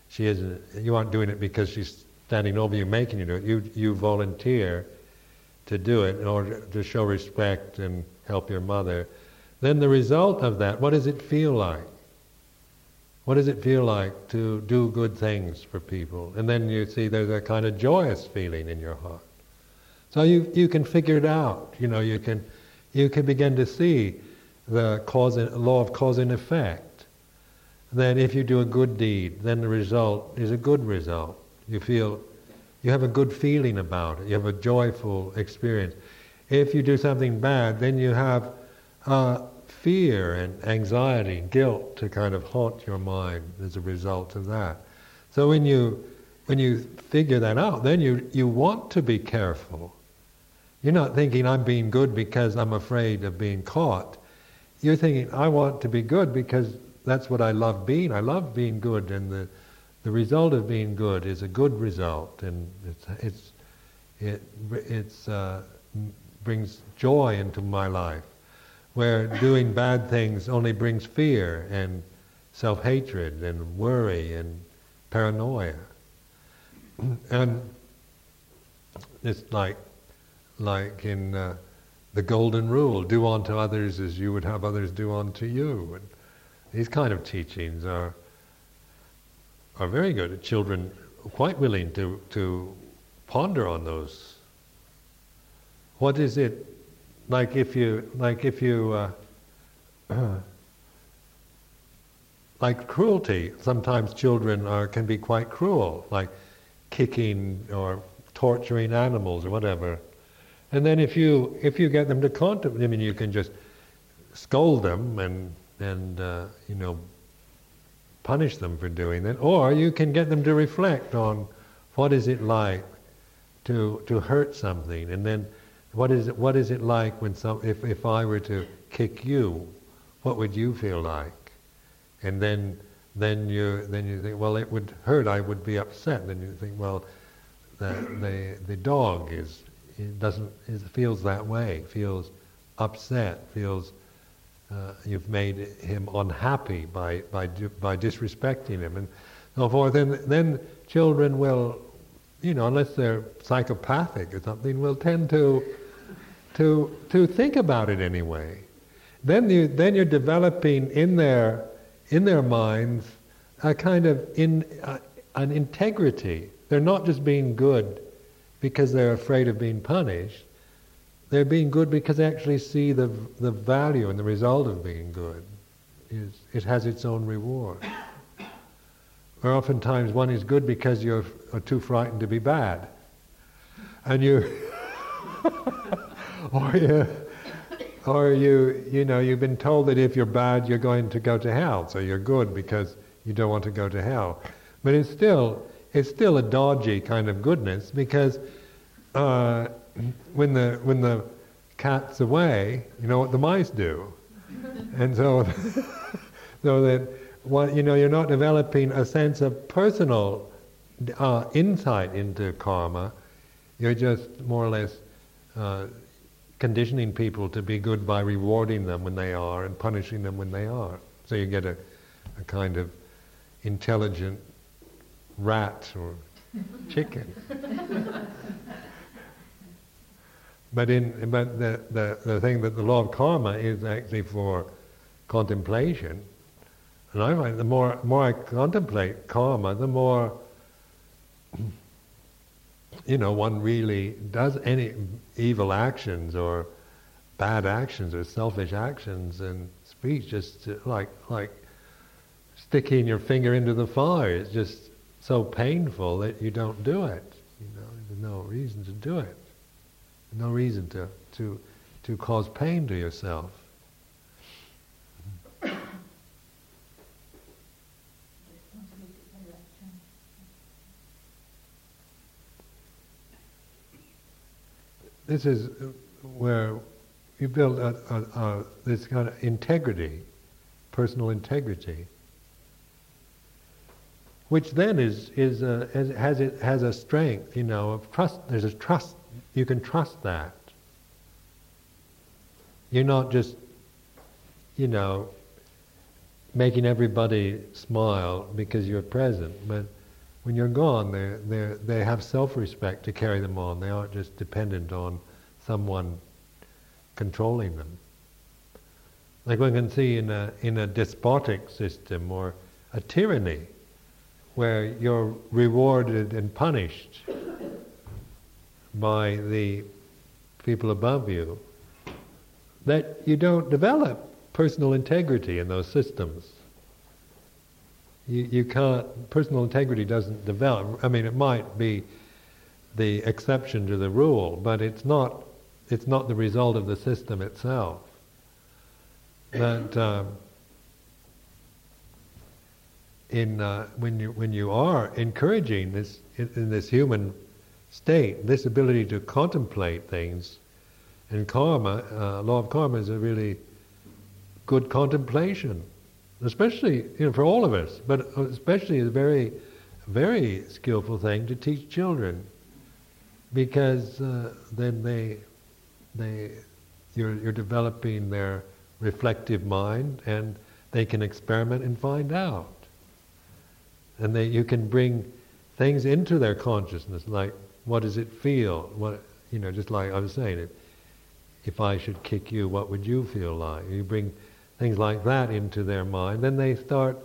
She isn't. You aren't doing it because she's standing over you, making you do it. You you volunteer to do it in order to show respect and help your mother. Then the result of that, what does it feel like? What does it feel like to do good things for people? And then you see there's a kind of joyous feeling in your heart. So you you can figure it out. You know, you can you can begin to see the cause and, law of cause and effect. That if you do a good deed, then the result is a good result. You feel, you have a good feeling about it. You have a joyful experience. If you do something bad, then you have uh, fear and anxiety and guilt to kind of haunt your mind as a result of that. So when you when you figure that out, then you, you want to be careful. You're not thinking, I'm being good because I'm afraid of being caught. You're thinking, I want to be good because that's what I love being. I love being good, and the the result of being good is a good result, and it's it's it it's uh, brings joy into my life. Where doing bad things only brings fear and self-hatred and worry and paranoia, and it's like like in. Uh, The golden rule, do unto others as you would have others do unto you. And these kind of teachings are are very good. Children are quite willing to, to ponder on those. What is it like if you like if you uh, like cruelty? Sometimes children are can be quite cruel, like kicking or torturing animals or whatever. And then if you if you get them to contemplate, I mean, you can just scold them and and uh, you know punish them for doing that, or you can get them to reflect on what is it like to to hurt something, and then what is it, what is it like when some if if I were to kick you, what would you feel like? And then then you then you think, well, it would hurt. I would be upset. Then you think, well, the the, the dog is. It doesn't. It feels that way. Feels upset. Feels uh, you've made him unhappy by by by disrespecting him and so forth. And then children will, you know, unless they're psychopathic or something, will tend to to to think about it anyway. Then you then you're developing in their in their minds a kind of in uh, an integrity. They're not just being good because they're afraid of being punished. They're being good because they actually see the the value and the result of being good. Is it has its own reward. Or oftentimes one is good because you're are too frightened to be bad, and you, or you, or you you know you've been told that if you're bad you're going to go to hell, so you're good because you don't want to go to hell. But it's still. It's still a dodgy kind of goodness because uh, when the when the cat's away, you know what the mice do, and so so that what, you know you're not developing a sense of personal uh, insight into karma. You're just more or less uh, conditioning people to be good by rewarding them when they are and punishing them when they are. So you get a, a kind of intelligent rat or chicken, but in but the, the the thing that the law of karma is actually for contemplation, and I find the more more I contemplate karma, the more you know, one really does any evil actions or bad actions or selfish actions and speech, just to, like like sticking your finger into the fire. It's just so painful that you don't do it. You know, there's no reason to do it. No reason to to to cause pain to yourself. This is where you build a, a, a, this kind of integrity, personal integrity, which then is is a, has it has a strength, you know, of trust. There's a trust. You can trust that. You're not just, you know, making everybody smile because you're present, but when you're gone, they they they have self-respect to carry them on. They aren't just dependent on someone controlling them. Like one can see in a in a despotic system or a tyranny, where you're rewarded and punished by the people above you, that you don't develop personal integrity in those systems. You you can't, personal integrity doesn't develop. I mean, it might be the exception to the rule, but it's not it's not the result of the system itself. That um, in uh, when you when you are encouraging this in, in this human state, this ability to contemplate things, and karma, uh, law of karma is a really good contemplation. Especially, you know, for all of us, but especially a very, very skillful thing to teach children, because uh, then they, they, you're you're developing their reflective mind, and they can experiment and find out, and they you can bring things into their consciousness, like what does it feel? What you know, just like I was saying, if, if I should kick you, what would you feel like? You bring things like that into their mind, then they start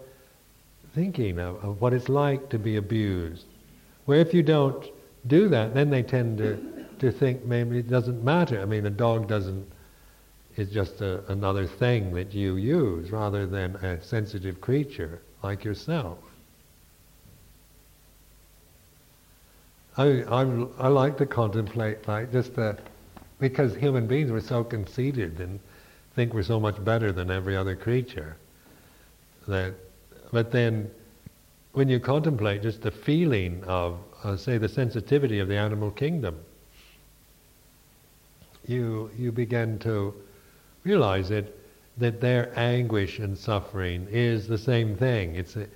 thinking of, of what it's like to be abused. Where if you don't do that, then they tend to, to think maybe it doesn't matter. I mean, a dog doesn't, it's just a, another thing that you use rather than a sensitive creature like yourself. I I, I like to contemplate like just the, because human beings were so conceited and think we're so much better than every other creature. That, but then, when you contemplate just the feeling of, uh, say, the sensitivity of the animal kingdom, you you begin to realize that that their anguish and suffering is the same thing. It's a,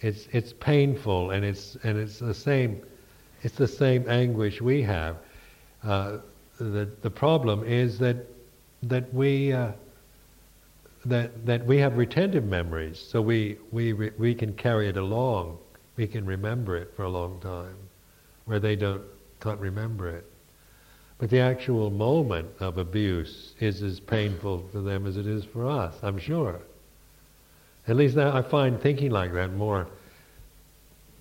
it's it's painful, and it's and it's the same, it's the same anguish we have. Uh, the the problem is that that we. Uh, That that we have retentive memories, so we we re, we can carry it along. We can remember it for a long time, where they don't can't remember it. But the actual moment of abuse is as painful for them as it is for us, I'm sure. At least that, I find thinking like that more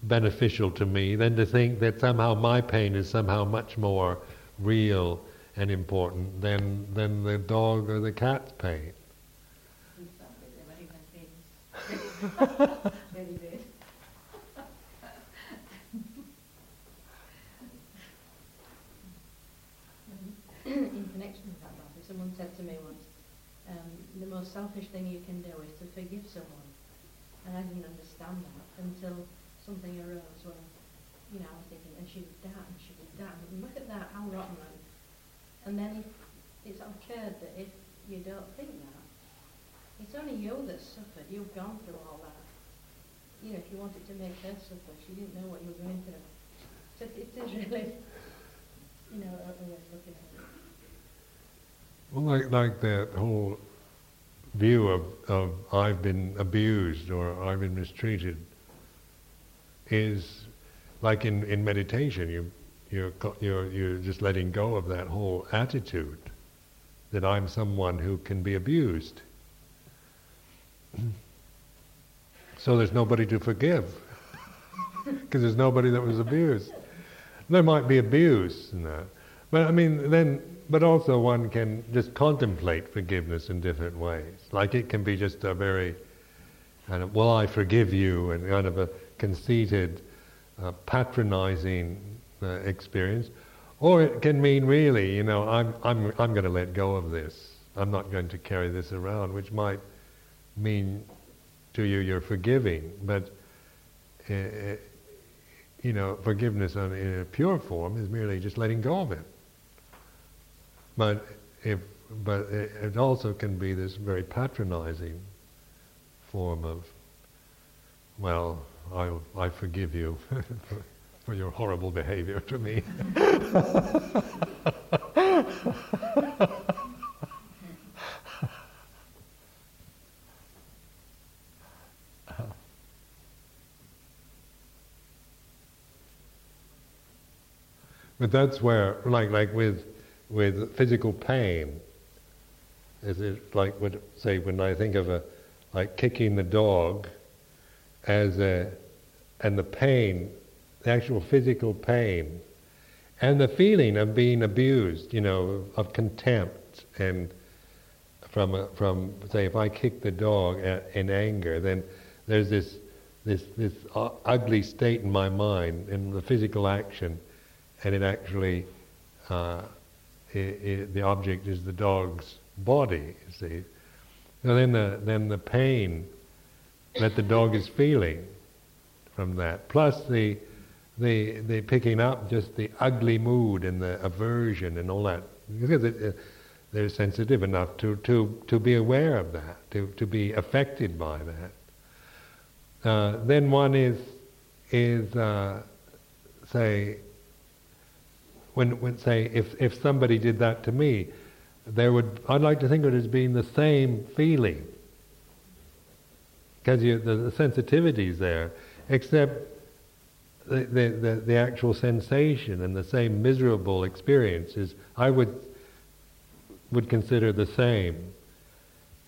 beneficial to me than to think that somehow my pain is somehow much more real and important than than the dog or the cat's pain. Very good. In connection with that matter, someone said to me once, um, the most selfish thing you can do is to forgive someone. And I didn't understand that until something arose when, you know, I was thinking, and she did that, and she did that, and look at that, how rotten I am. And then it, it sort of occurred that if you don't think that, it's only you that's suffered, you've gone through all that. You know, if you wanted to make her suffer, she didn't know what you were going through. So it is really, you know, a way of looking at it. Well, like, like that whole view of, of I've been abused or I've been mistreated is like in, in meditation, you, you're, you're, you're just letting go of that whole attitude that I'm someone who can be abused. So there's nobody to forgive, because there's nobody that was abused. There might be abuse in that. But I mean, then, but also one can just contemplate forgiveness in different ways. Like it can be just a very kind of, well, I forgive you, and kind of a conceited, uh, patronizing uh, experience. Or it can mean really, you know, I'm I'm I'm going to let go of this. I'm not going to carry this around, which might mean to you you're forgiving, but uh, you know, forgiveness in a pure form is merely just letting go of it. But if but it also can be this very patronizing form of, well, I I forgive you for, for your horrible behavior to me. But that's where, like, like with, with physical pain, is it like would say when I think of a, like kicking the dog, as a, and the pain, the actual physical pain, and the feeling of being abused, you know, of contempt, and from a, from say if I kick the dog a, in anger, then there's this this this ugly state in my mind in the physical action. And it actually, uh, it, it, the object is the dog's body, you see. So then the, then the pain that the dog is feeling from that, plus the, the, the picking up just the ugly mood and the aversion and all that, because it, uh, they're sensitive enough to, to, to be aware of that, to, to be affected by that. Uh, then one is, is uh, say, When, when say, if, if somebody did that to me, there would, I'd like to think of it as being the same feeling. Because the, the sensitivity's there, except the, the, the, the actual sensation and the same miserable experience is, I would, would consider the same.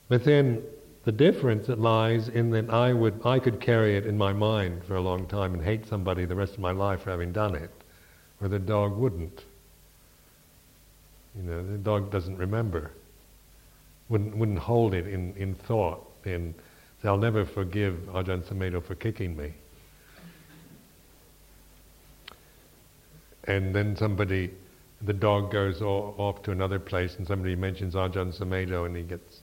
But then the difference that lies in that I would, I could carry it in my mind for a long time and hate somebody the rest of my life for having done it. Or the dog wouldn't. You know, the dog doesn't remember. Wouldn't wouldn't hold it in, in thought. And say, I'll never forgive Ajahn Sumedho for kicking me. And then somebody, the dog goes o- off to another place, and somebody mentions Ajahn Sumedho, and he gets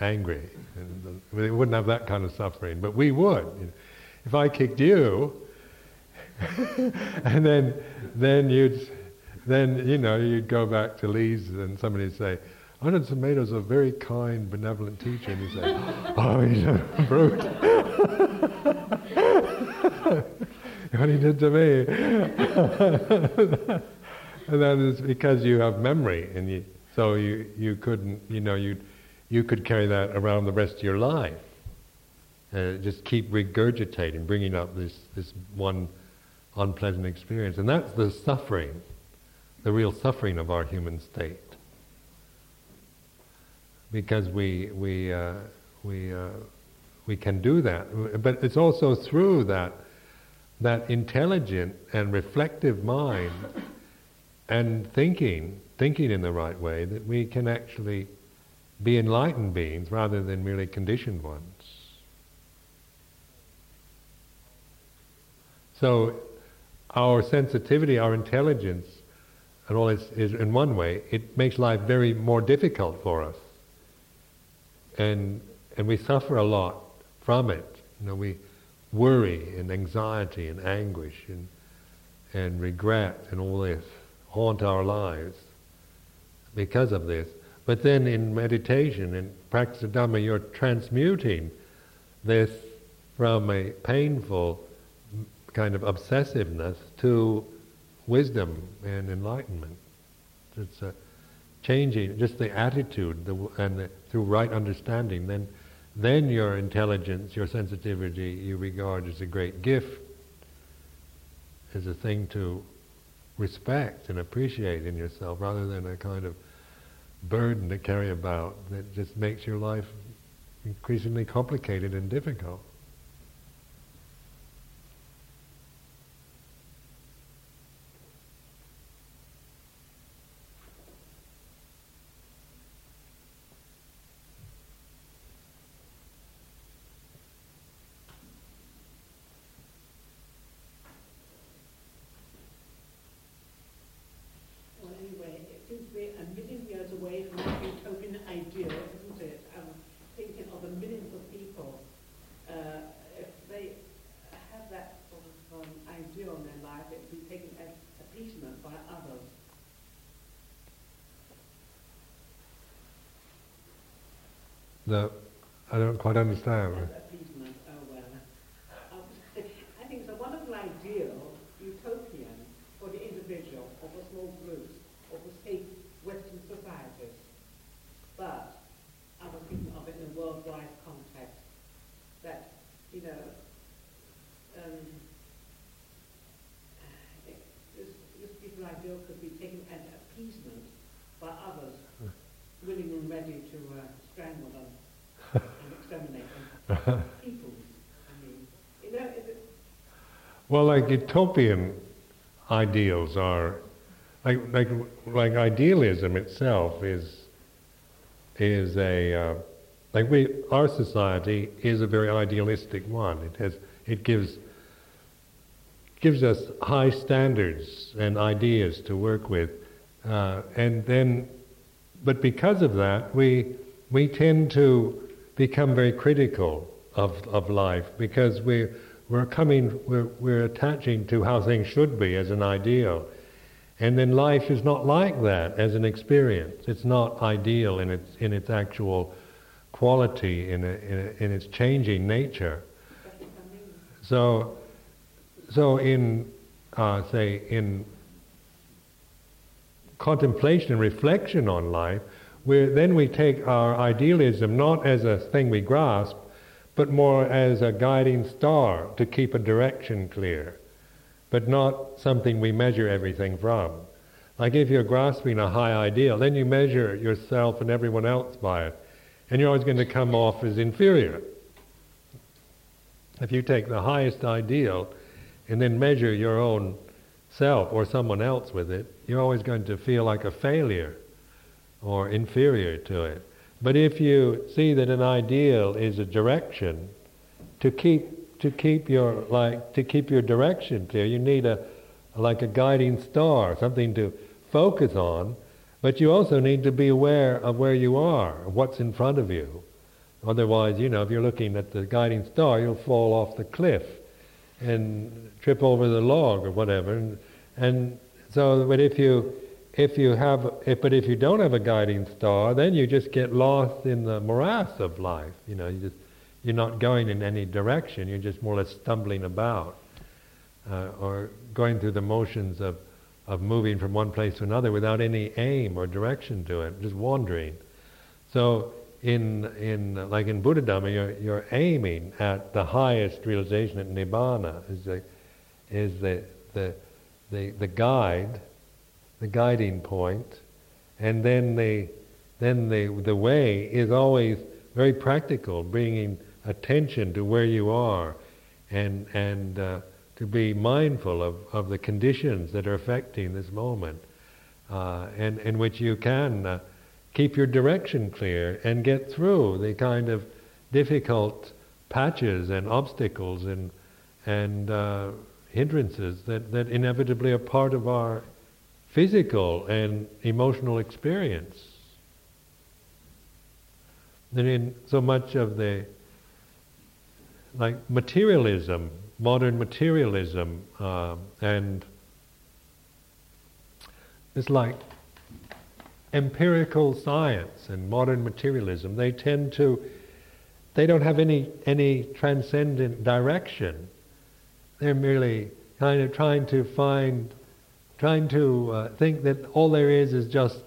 angry. And we wouldn't have that kind of suffering, but we would. You know, if I kicked you. and then, then you'd, then you know, you'd go back to Leeds, and somebody'd say, "Ajahn Sumedho's a very kind, benevolent teacher," and you say, "Oh, you know, brute! What he did to me!" And that is because you have memory, and you, so you you couldn't, you know, you you could carry that around the rest of your life, uh, just keep regurgitating, bringing up this this one. Unpleasant experience, and that's the suffering, the real suffering of our human state, because we we uh, we uh, we can do that. But it's also through that that intelligent and reflective mind and thinking, thinking in the right way, that we can actually be enlightened beings rather than merely conditioned ones. So. Our sensitivity, our intelligence, and all is, is in one way. It makes life very more difficult for us, and and we suffer a lot from it. You know, we worry and anxiety and anguish and and regret and all this haunt our lives because of this. But then, in meditation and practice of Dhamma, you're transmuting this from a painful kind of obsessiveness to wisdom and enlightenment. It's a changing just the attitude, the, and the, through right understanding, then then your intelligence, your sensitivity, you regard as a great gift, as a thing to respect and appreciate in yourself, rather than a kind of burden to carry about that just makes your life increasingly complicated and difficult. ideal in their life, it would be taken as appeasement by others. No, I don't quite understand. As appeasement, oh well. Um, I think it's a wonderful ideal, utopian, for the individual, or for small groups, or for state Western societies. But I was thinking of it in a worldwide context, that, you know, um, it, this, this particular ideal could be taken as appeasement by others, willing and ready to uh, strangle them and exterminate them. People, I mean, you know, is it? Well, like utopian ideals are, like like like idealism itself is is a uh, like we our society is a very idealistic one. It has it gives gives us high standards and ideas to work with, uh, and then. But because of that, we we tend to become very critical of of life because we we're coming we're we're attaching to how things should be as an ideal, and then life is not like that as an experience. It's not ideal in its in its actual quality, in a, in, a, in its changing nature. So so in uh, say in. contemplation and reflection on life, where then we take our idealism not as a thing we grasp, but more as a guiding star to keep a direction clear, but not something we measure everything from. Like if you're grasping a high ideal, then you measure yourself and everyone else by it, and you're always going to come off as inferior. If you take the highest ideal and then measure your own self or someone else with it, you're always going to feel like a failure or inferior to it. But if you see that an ideal is a direction, to keep to keep your like to keep your direction clear, you need a like a guiding star, something to focus on, but you also need to be aware of where you are, what's in front of you. Otherwise, you know, if you're looking at the guiding star, you'll fall off the cliff and trip over the log or whatever, and, and so. But if you, if you have, if, but if you don't have a guiding star, then you just get lost in the morass of life. You know, you just, you're not going in any direction. You're just more or less stumbling about, uh, or going through the motions of, of moving from one place to another without any aim or direction to it, just wandering. So. In in like in Buddha Dhamma, you're you're aiming at the highest realization at Nibbana. Is the is the the the the guide, the guiding point, and then the then the the way is always very practical, bringing attention to where you are, and and uh, to be mindful of, of the conditions that are affecting this moment, uh, and in which you can. Uh, Keep your direction clear and get through the kind of difficult patches and obstacles and and uh, hindrances that, that inevitably are part of our physical and emotional experience. And in so much of the like materialism, modern materialism, uh, and it's like. Empirical science and modern materialism, they tend to, they don't have any any transcendent direction. They're merely kind of trying to find, trying to uh, think that all there is is just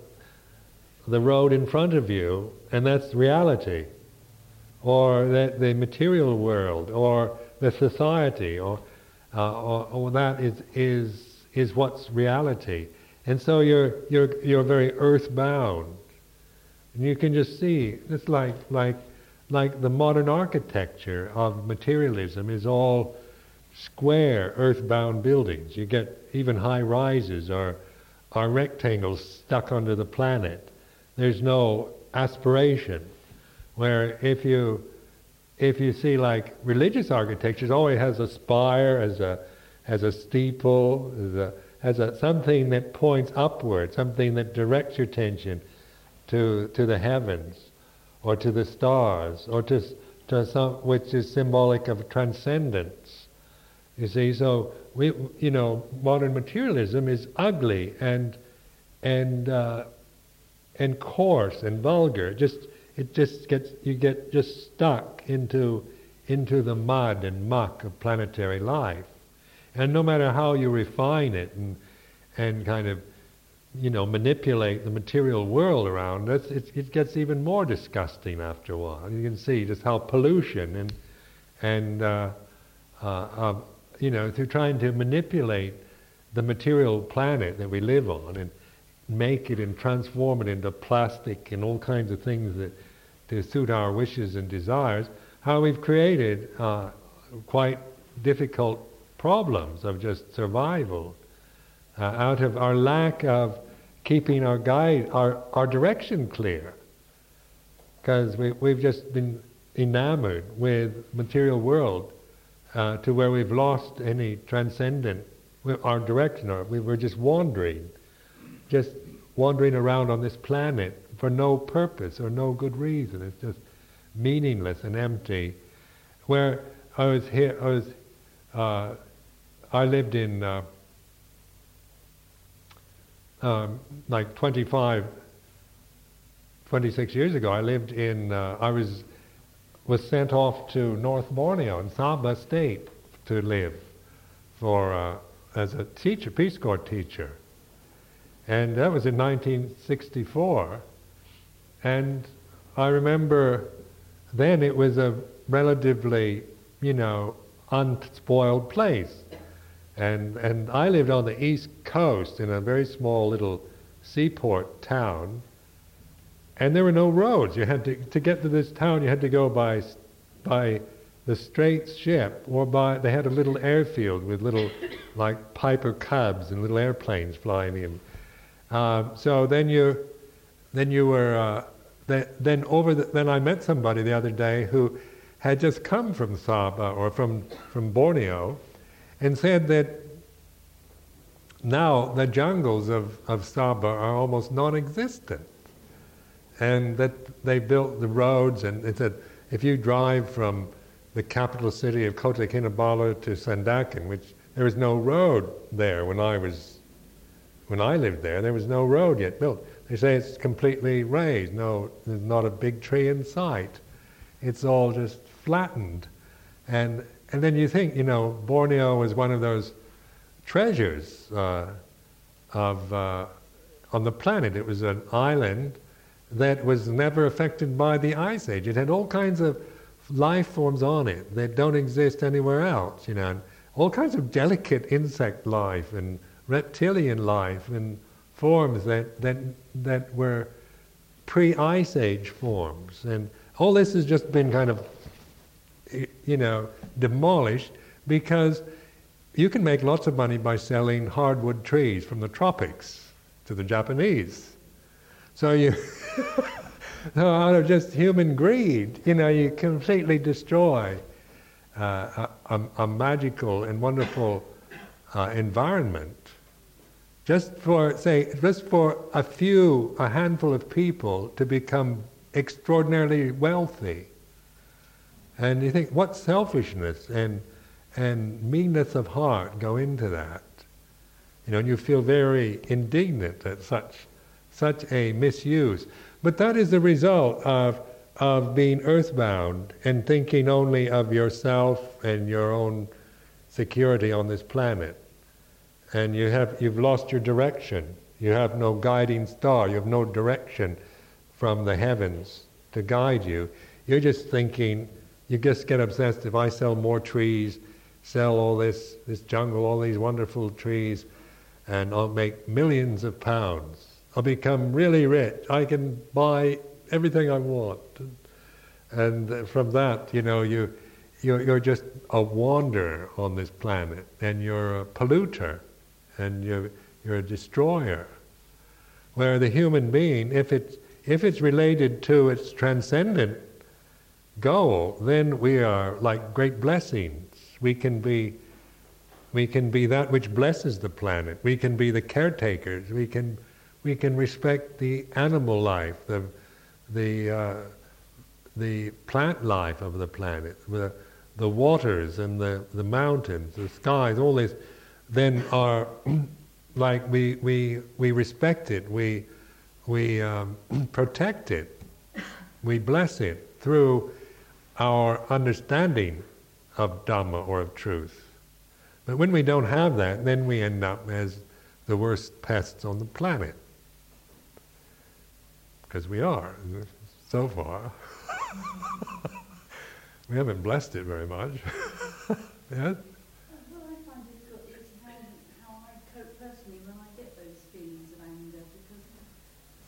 the road in front of you, and that's reality, or that the material world, or the society, or uh, or, or that is is is what's reality. And so you're you're you're very earthbound, and you can just see it's like like like the modern architecture of materialism is all square, earthbound buildings. You get even high rises are are rectangles stuck onto the planet. There's no aspiration. Where if you if you see like religious architecture, it always has a spire, as a as a steeple, as a as a, something that points upward, something that directs your attention to to the heavens, or to the stars, or to to some which is symbolic of transcendence. You see, so we, you know, modern materialism is ugly and and uh, and coarse and vulgar. Just it just gets you get just stuck into into the mud and muck of planetary life, and no matter how you refine it and and kind of, you know, manipulate the material world around us, it, it gets even more disgusting after a while. You can see just how pollution and and uh, uh, uh, you know, through trying to manipulate the material planet that we live on and make it and transform it into plastic and all kinds of things that to suit our wishes and desires, how we've created uh, quite difficult problems of just survival. Uh, out of our lack of keeping our guide, our, our direction clear, because we, we've just been enamored with material world uh, to where we've lost any transcendent, our direction, or we were just wandering, just wandering around on this planet for no purpose or no good reason. It's just meaningless and empty. Where I was here, I was, uh, I lived in. Uh, Um, like twenty-five, twenty-six years ago, I lived in, uh, I was was sent off to North Borneo in Sabah State to live for, uh, as a teacher, Peace Corps teacher. And that was in nineteen sixty-four. And I remember then it was a relatively, you know, unspoiled place. And and I lived on the East Coast in a very small little seaport town, and there were no roads. You had to to get to this town. You had to go by by the straight ship, or by they had a little airfield with little like Piper Cubs and little airplanes flying in. Um, so then you then you were uh, then then over the, then I met somebody the other day who had just come from Sabah or from from Borneo, and said that now the jungles of, of Sabah are almost non-existent, and that they built the roads, and it said if you drive from the capital city of Kota Kinabalu to Sandakan, which there was no road there when I was, when I lived there, there was no road yet built. They say it's completely raised, no, there's not a big tree in sight. It's all just flattened, and And then you think, you know, Borneo is one of those treasures uh, of uh, on the planet. It was an island that was never affected by the Ice Age. It had all kinds of life forms on it that don't exist anywhere else, you know, and all kinds of delicate insect life and reptilian life and forms that that, that were pre-Ice Age forms. And all this has just been kind of, you know, demolished, because you can make lots of money by selling hardwood trees from the tropics to the Japanese. So you, so out of just human greed, you know, you completely destroy uh, a, a magical and wonderful uh, environment just for, say, just for a few, a handful of people to become extraordinarily wealthy. And you think, what selfishness and and meanness of heart go into that? You know, and you feel very indignant at such such a misuse. But that is the result of of being earthbound and thinking only of yourself and your own security on this planet. And you have you've lost your direction. You have no guiding star. You have no direction from the heavens to guide you. You're just thinking. You just get obsessed. If I sell more trees, sell all this this jungle, all these wonderful trees, and I'll make millions of pounds. I'll become really rich. I can buy everything I want. And from that, you know, you you're, you're just a wanderer on this planet, and you're a polluter, and you're you're a destroyer. Where the human being, if it's if it's related to its transcendent goal, then we are like great blessings. We can be, we can be that which blesses the planet. We can be the caretakers. We can, we can respect the animal life, the, the, uh, the plant life of the planet, the, the waters and the, the mountains, the skies, all this, then are like we we we respect it, we we um, protect it, we bless it through our understanding of Dhamma or of truth. But when we don't have that, then we end up as the worst pests on the planet, because we are so far. We haven't blessed it very much. Yes. What I find difficult is how, how I cope personally when I get those feelings of anger, because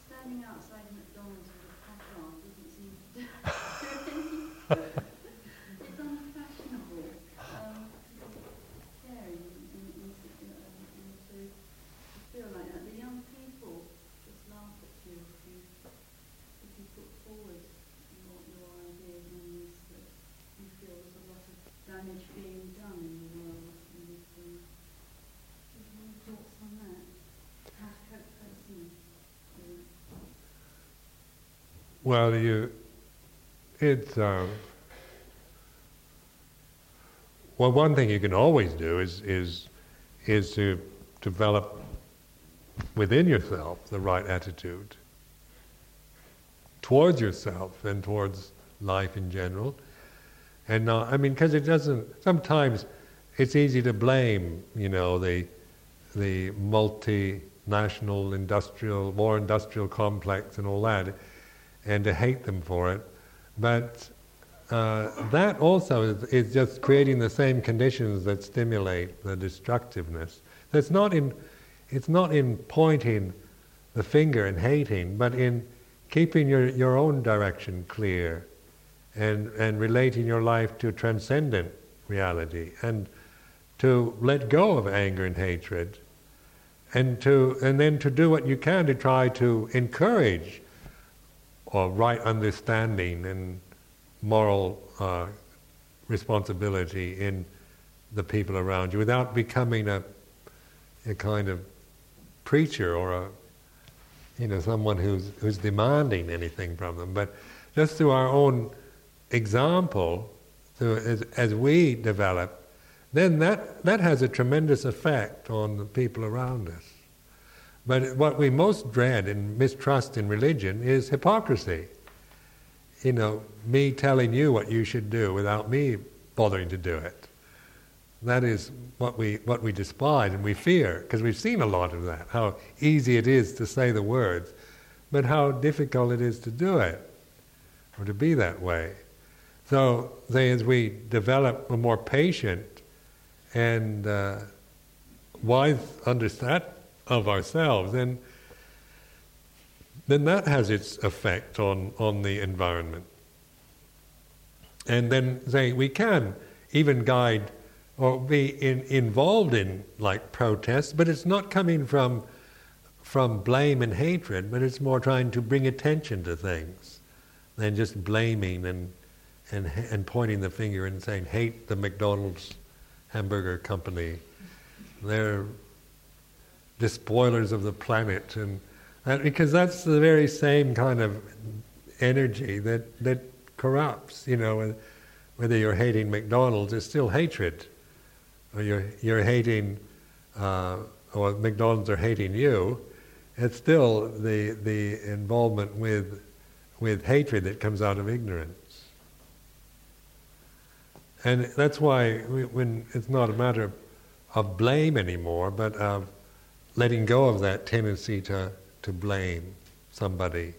standing outside McDonald's with a pack on doesn't seem to do anything. It's unfashionable. Um, it's scary, and, and, and, and to feel like that. The young people just laugh at you if you, if you put forward your, your ideas on this, that you feel there's a lot of damage being. Well, you, it's, um, well, one thing you can always do is, is, is to develop within yourself the right attitude towards yourself and towards life in general. And not, I mean, because it doesn't, sometimes it's easy to blame, you know, the, the multinational industrial, war industrial complex and all that, and to hate them for it, but uh, that also is, is just creating the same conditions that stimulate the destructiveness. So it's not in, it's not in pointing the finger and hating, but in keeping your, your own direction clear, and and relating your life to transcendent reality, and to let go of anger and hatred, and to and then to do what you can to try to encourage or right understanding and moral uh, responsibility in the people around you, without becoming a a kind of preacher or a you know someone who's who's demanding anything from them, but just through our own example, through as as we develop, then that that has a tremendous effect on the people around us. But what we most dread and mistrust in religion is hypocrisy. You know, me telling you what you should do without me bothering to do it. That is what we what we despise and we fear, because we've seen a lot of that, how easy it is to say the words, but how difficult it is to do it, or to be that way. So, say, as we develop a more patient and uh, wise understanding of ourselves, then then that has its effect on, on the environment. And then say we can even guide or be in, involved in like protests, but it's not coming from from blame and hatred, but it's more trying to bring attention to things than just blaming and and and pointing the finger and saying, hate the McDonald's hamburger company. They're the spoilers of the planet, and, and because that's the very same kind of energy that that corrupts. You know, whether you're hating McDonald's, it's still hatred, or you're you're hating, uh, or McDonald's are hating you. It's still the the involvement with with hatred that comes out of ignorance, and that's why we, when it's not a matter of blame anymore, but of letting go of that tendency to, to blame somebody.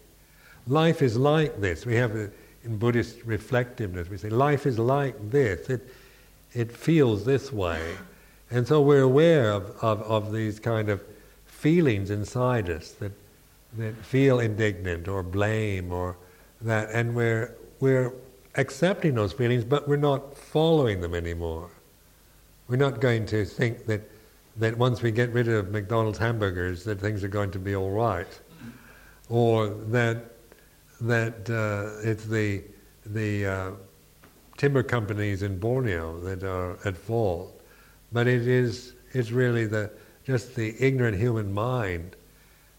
Life is like this. We have, a, in Buddhist reflectiveness, we say, life is like this. It it feels this way. And so we're aware of, of, of these kind of feelings inside us that that feel indignant or blame or that, and we're, we're accepting those feelings, but we're not following them anymore. We're not going to think that that once we get rid of McDonald's hamburgers, that things are going to be all right, or that that uh, it's the the uh, timber companies in Borneo that are at fault. But it is it's really the just the ignorant human mind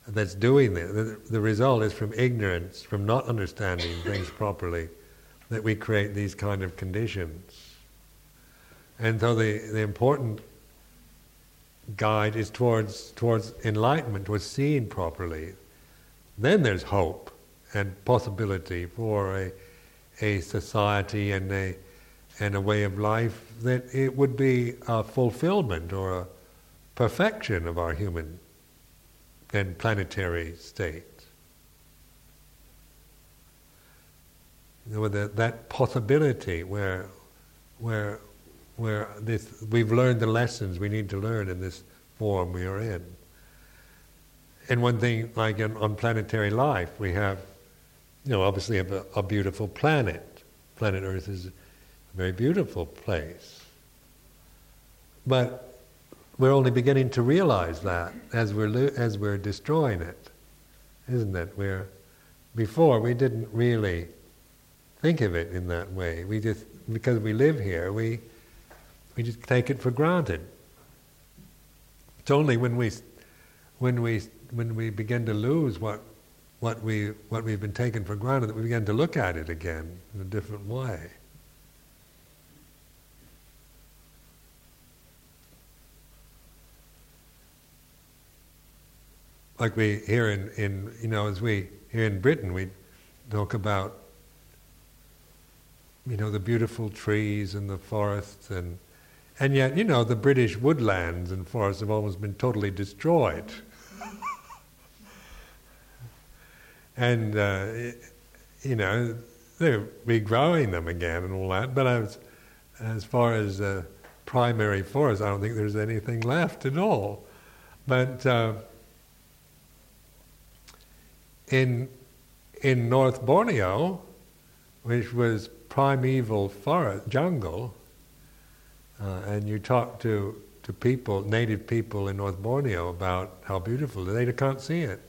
that's doing this. The, the result is from ignorance, from not understanding things properly, that we create these kind of conditions. And so the the important guide is towards towards enlightenment, towards seeing properly, then there's hope and possibility for a a society and a and a way of life that it would be a fulfillment or a perfection of our human and planetary state. You know, that, that possibility where where where this we've learned the lessons we need to learn in this form we are in. And one thing, like in, on planetary life, we have, you know, obviously a, a beautiful planet. Planet Earth is a very beautiful place. But we're only beginning to realize that as we're lo- as we're destroying it, isn't it? We're before we didn't really think of it in that way. We just because we live here, we we just take it for granted. It's only when we when we when we begin to lose what what we what we've been taken for granted that we begin to look at it again in a different way. Like we here in, in you know, as we here in Britain, we talk about, you know, the beautiful trees and the forests, and and yet, you know, the British woodlands and forests have almost been totally destroyed. And uh, you know, they're regrowing them again and all that. But as as far as uh, primary forests, I don't think there's anything left at all. But uh, in in North Borneo, which was primeval forest jungle, uh, and you talk to, to people, native people in North Borneo about how beautiful they can't see it.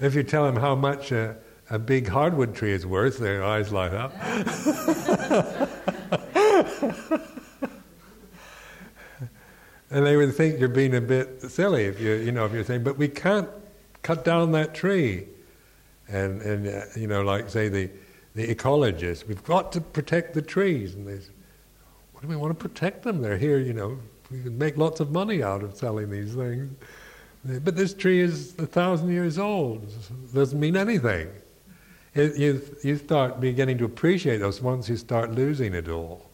If you tell them how much a, a big hardwood tree is worth, their eyes light up. And they would think you're being a bit silly if you you know if you're saying, but we can't cut down that tree. And, and uh, you know, like, say, the, the ecologists, we've got to protect the trees. And they say, what do we want to protect them? They're here, you know, we can make lots of money out of selling these things. But this tree is a thousand years old. It doesn't mean anything. It, you, you start beginning to appreciate those once you start losing it all.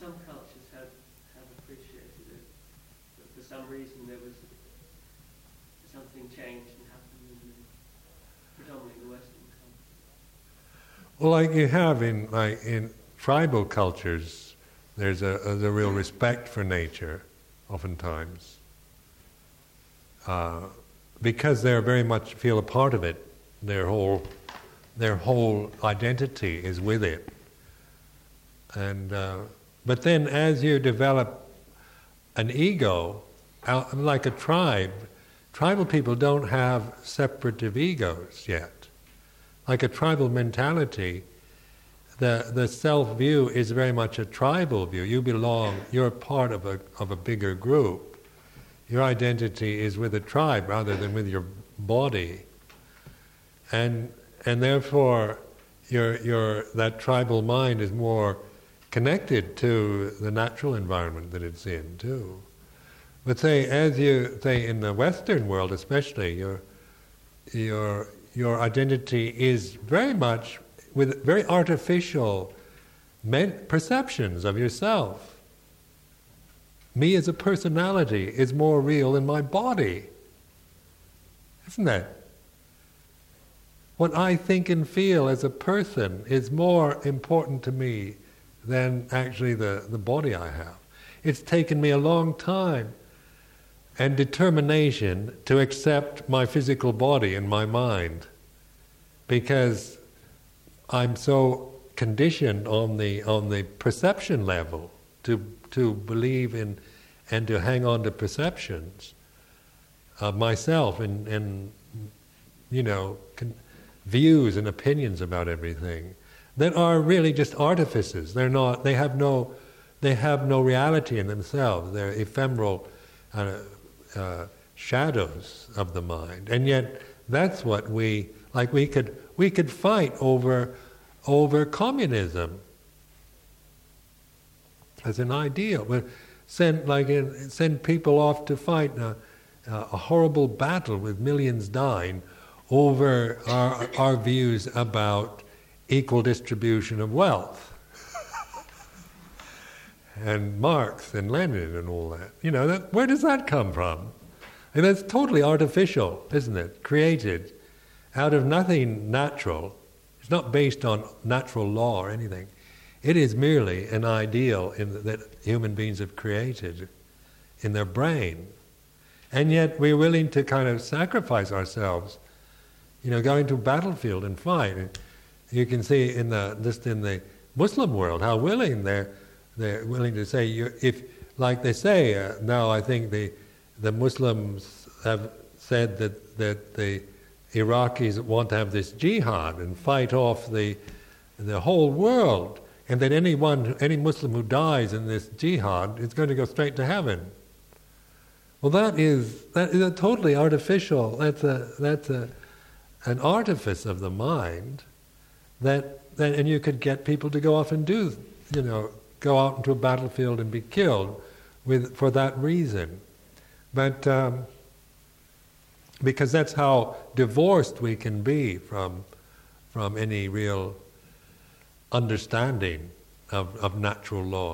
Some cultures have, have appreciated it, but for some reason there was something changed. Well, like you have in like in tribal cultures, there's a, a, a real respect for nature, oftentimes, uh, because they're very much feel a part of it. Their whole their whole identity is with it. And uh, but then, as you develop an ego, out, like a tribe, tribal people don't have separative egos yet. Like a tribal mentality, the the self view is very much a tribal view. You belong. You're part of a of a bigger group. Your identity is with a tribe rather than with your body. And and therefore, your your that tribal mind is more connected to the natural environment that it's in too. But say as you say in the Western world, especially your your. Your identity is very much with very artificial men- perceptions of yourself. Me as a personality is more real than my body, isn't it? What I think and feel as a person is more important to me than actually the, the body I have. It's taken me a long time and determination to accept my physical body and my mind, because I'm so conditioned on the on the perception level to to believe in and to hang on to perceptions of myself and and you know con- views and opinions about everything that are really just artifices. They're not. They have no. They have no reality in themselves. They're ephemeral. Uh, Uh, shadows of the mind, and yet that's what we like. We could we could fight over over communism as an ideal. We're sent like in, send people off to fight a, a horrible battle with millions dying over our, our views about equal distribution of wealth. And Marx and Lenin and all that. You know, that, where does that come from? And it's totally artificial, isn't it? Created out of nothing natural. It's not based on natural law or anything. It is merely an ideal in the, that human beings have created in their brain. And yet we're willing to kind of sacrifice ourselves, you know, go into a battlefield and fight. And you can see in the just in the Muslim world how willing they're They're willing to say, you, if, like they say uh, now, I think the the Muslims have said that that the Iraqis want to have this jihad and fight off the the whole world, and that anyone, any Muslim who dies in this jihad is going to go straight to heaven. Well, that is that is a totally artificial. That's a that's a an artifice of the mind, that that and you could get people to go off and do, you know. go out into a battlefield and be killed with for that reason. But um, because that's how divorced we can be from from any real understanding of, of natural law.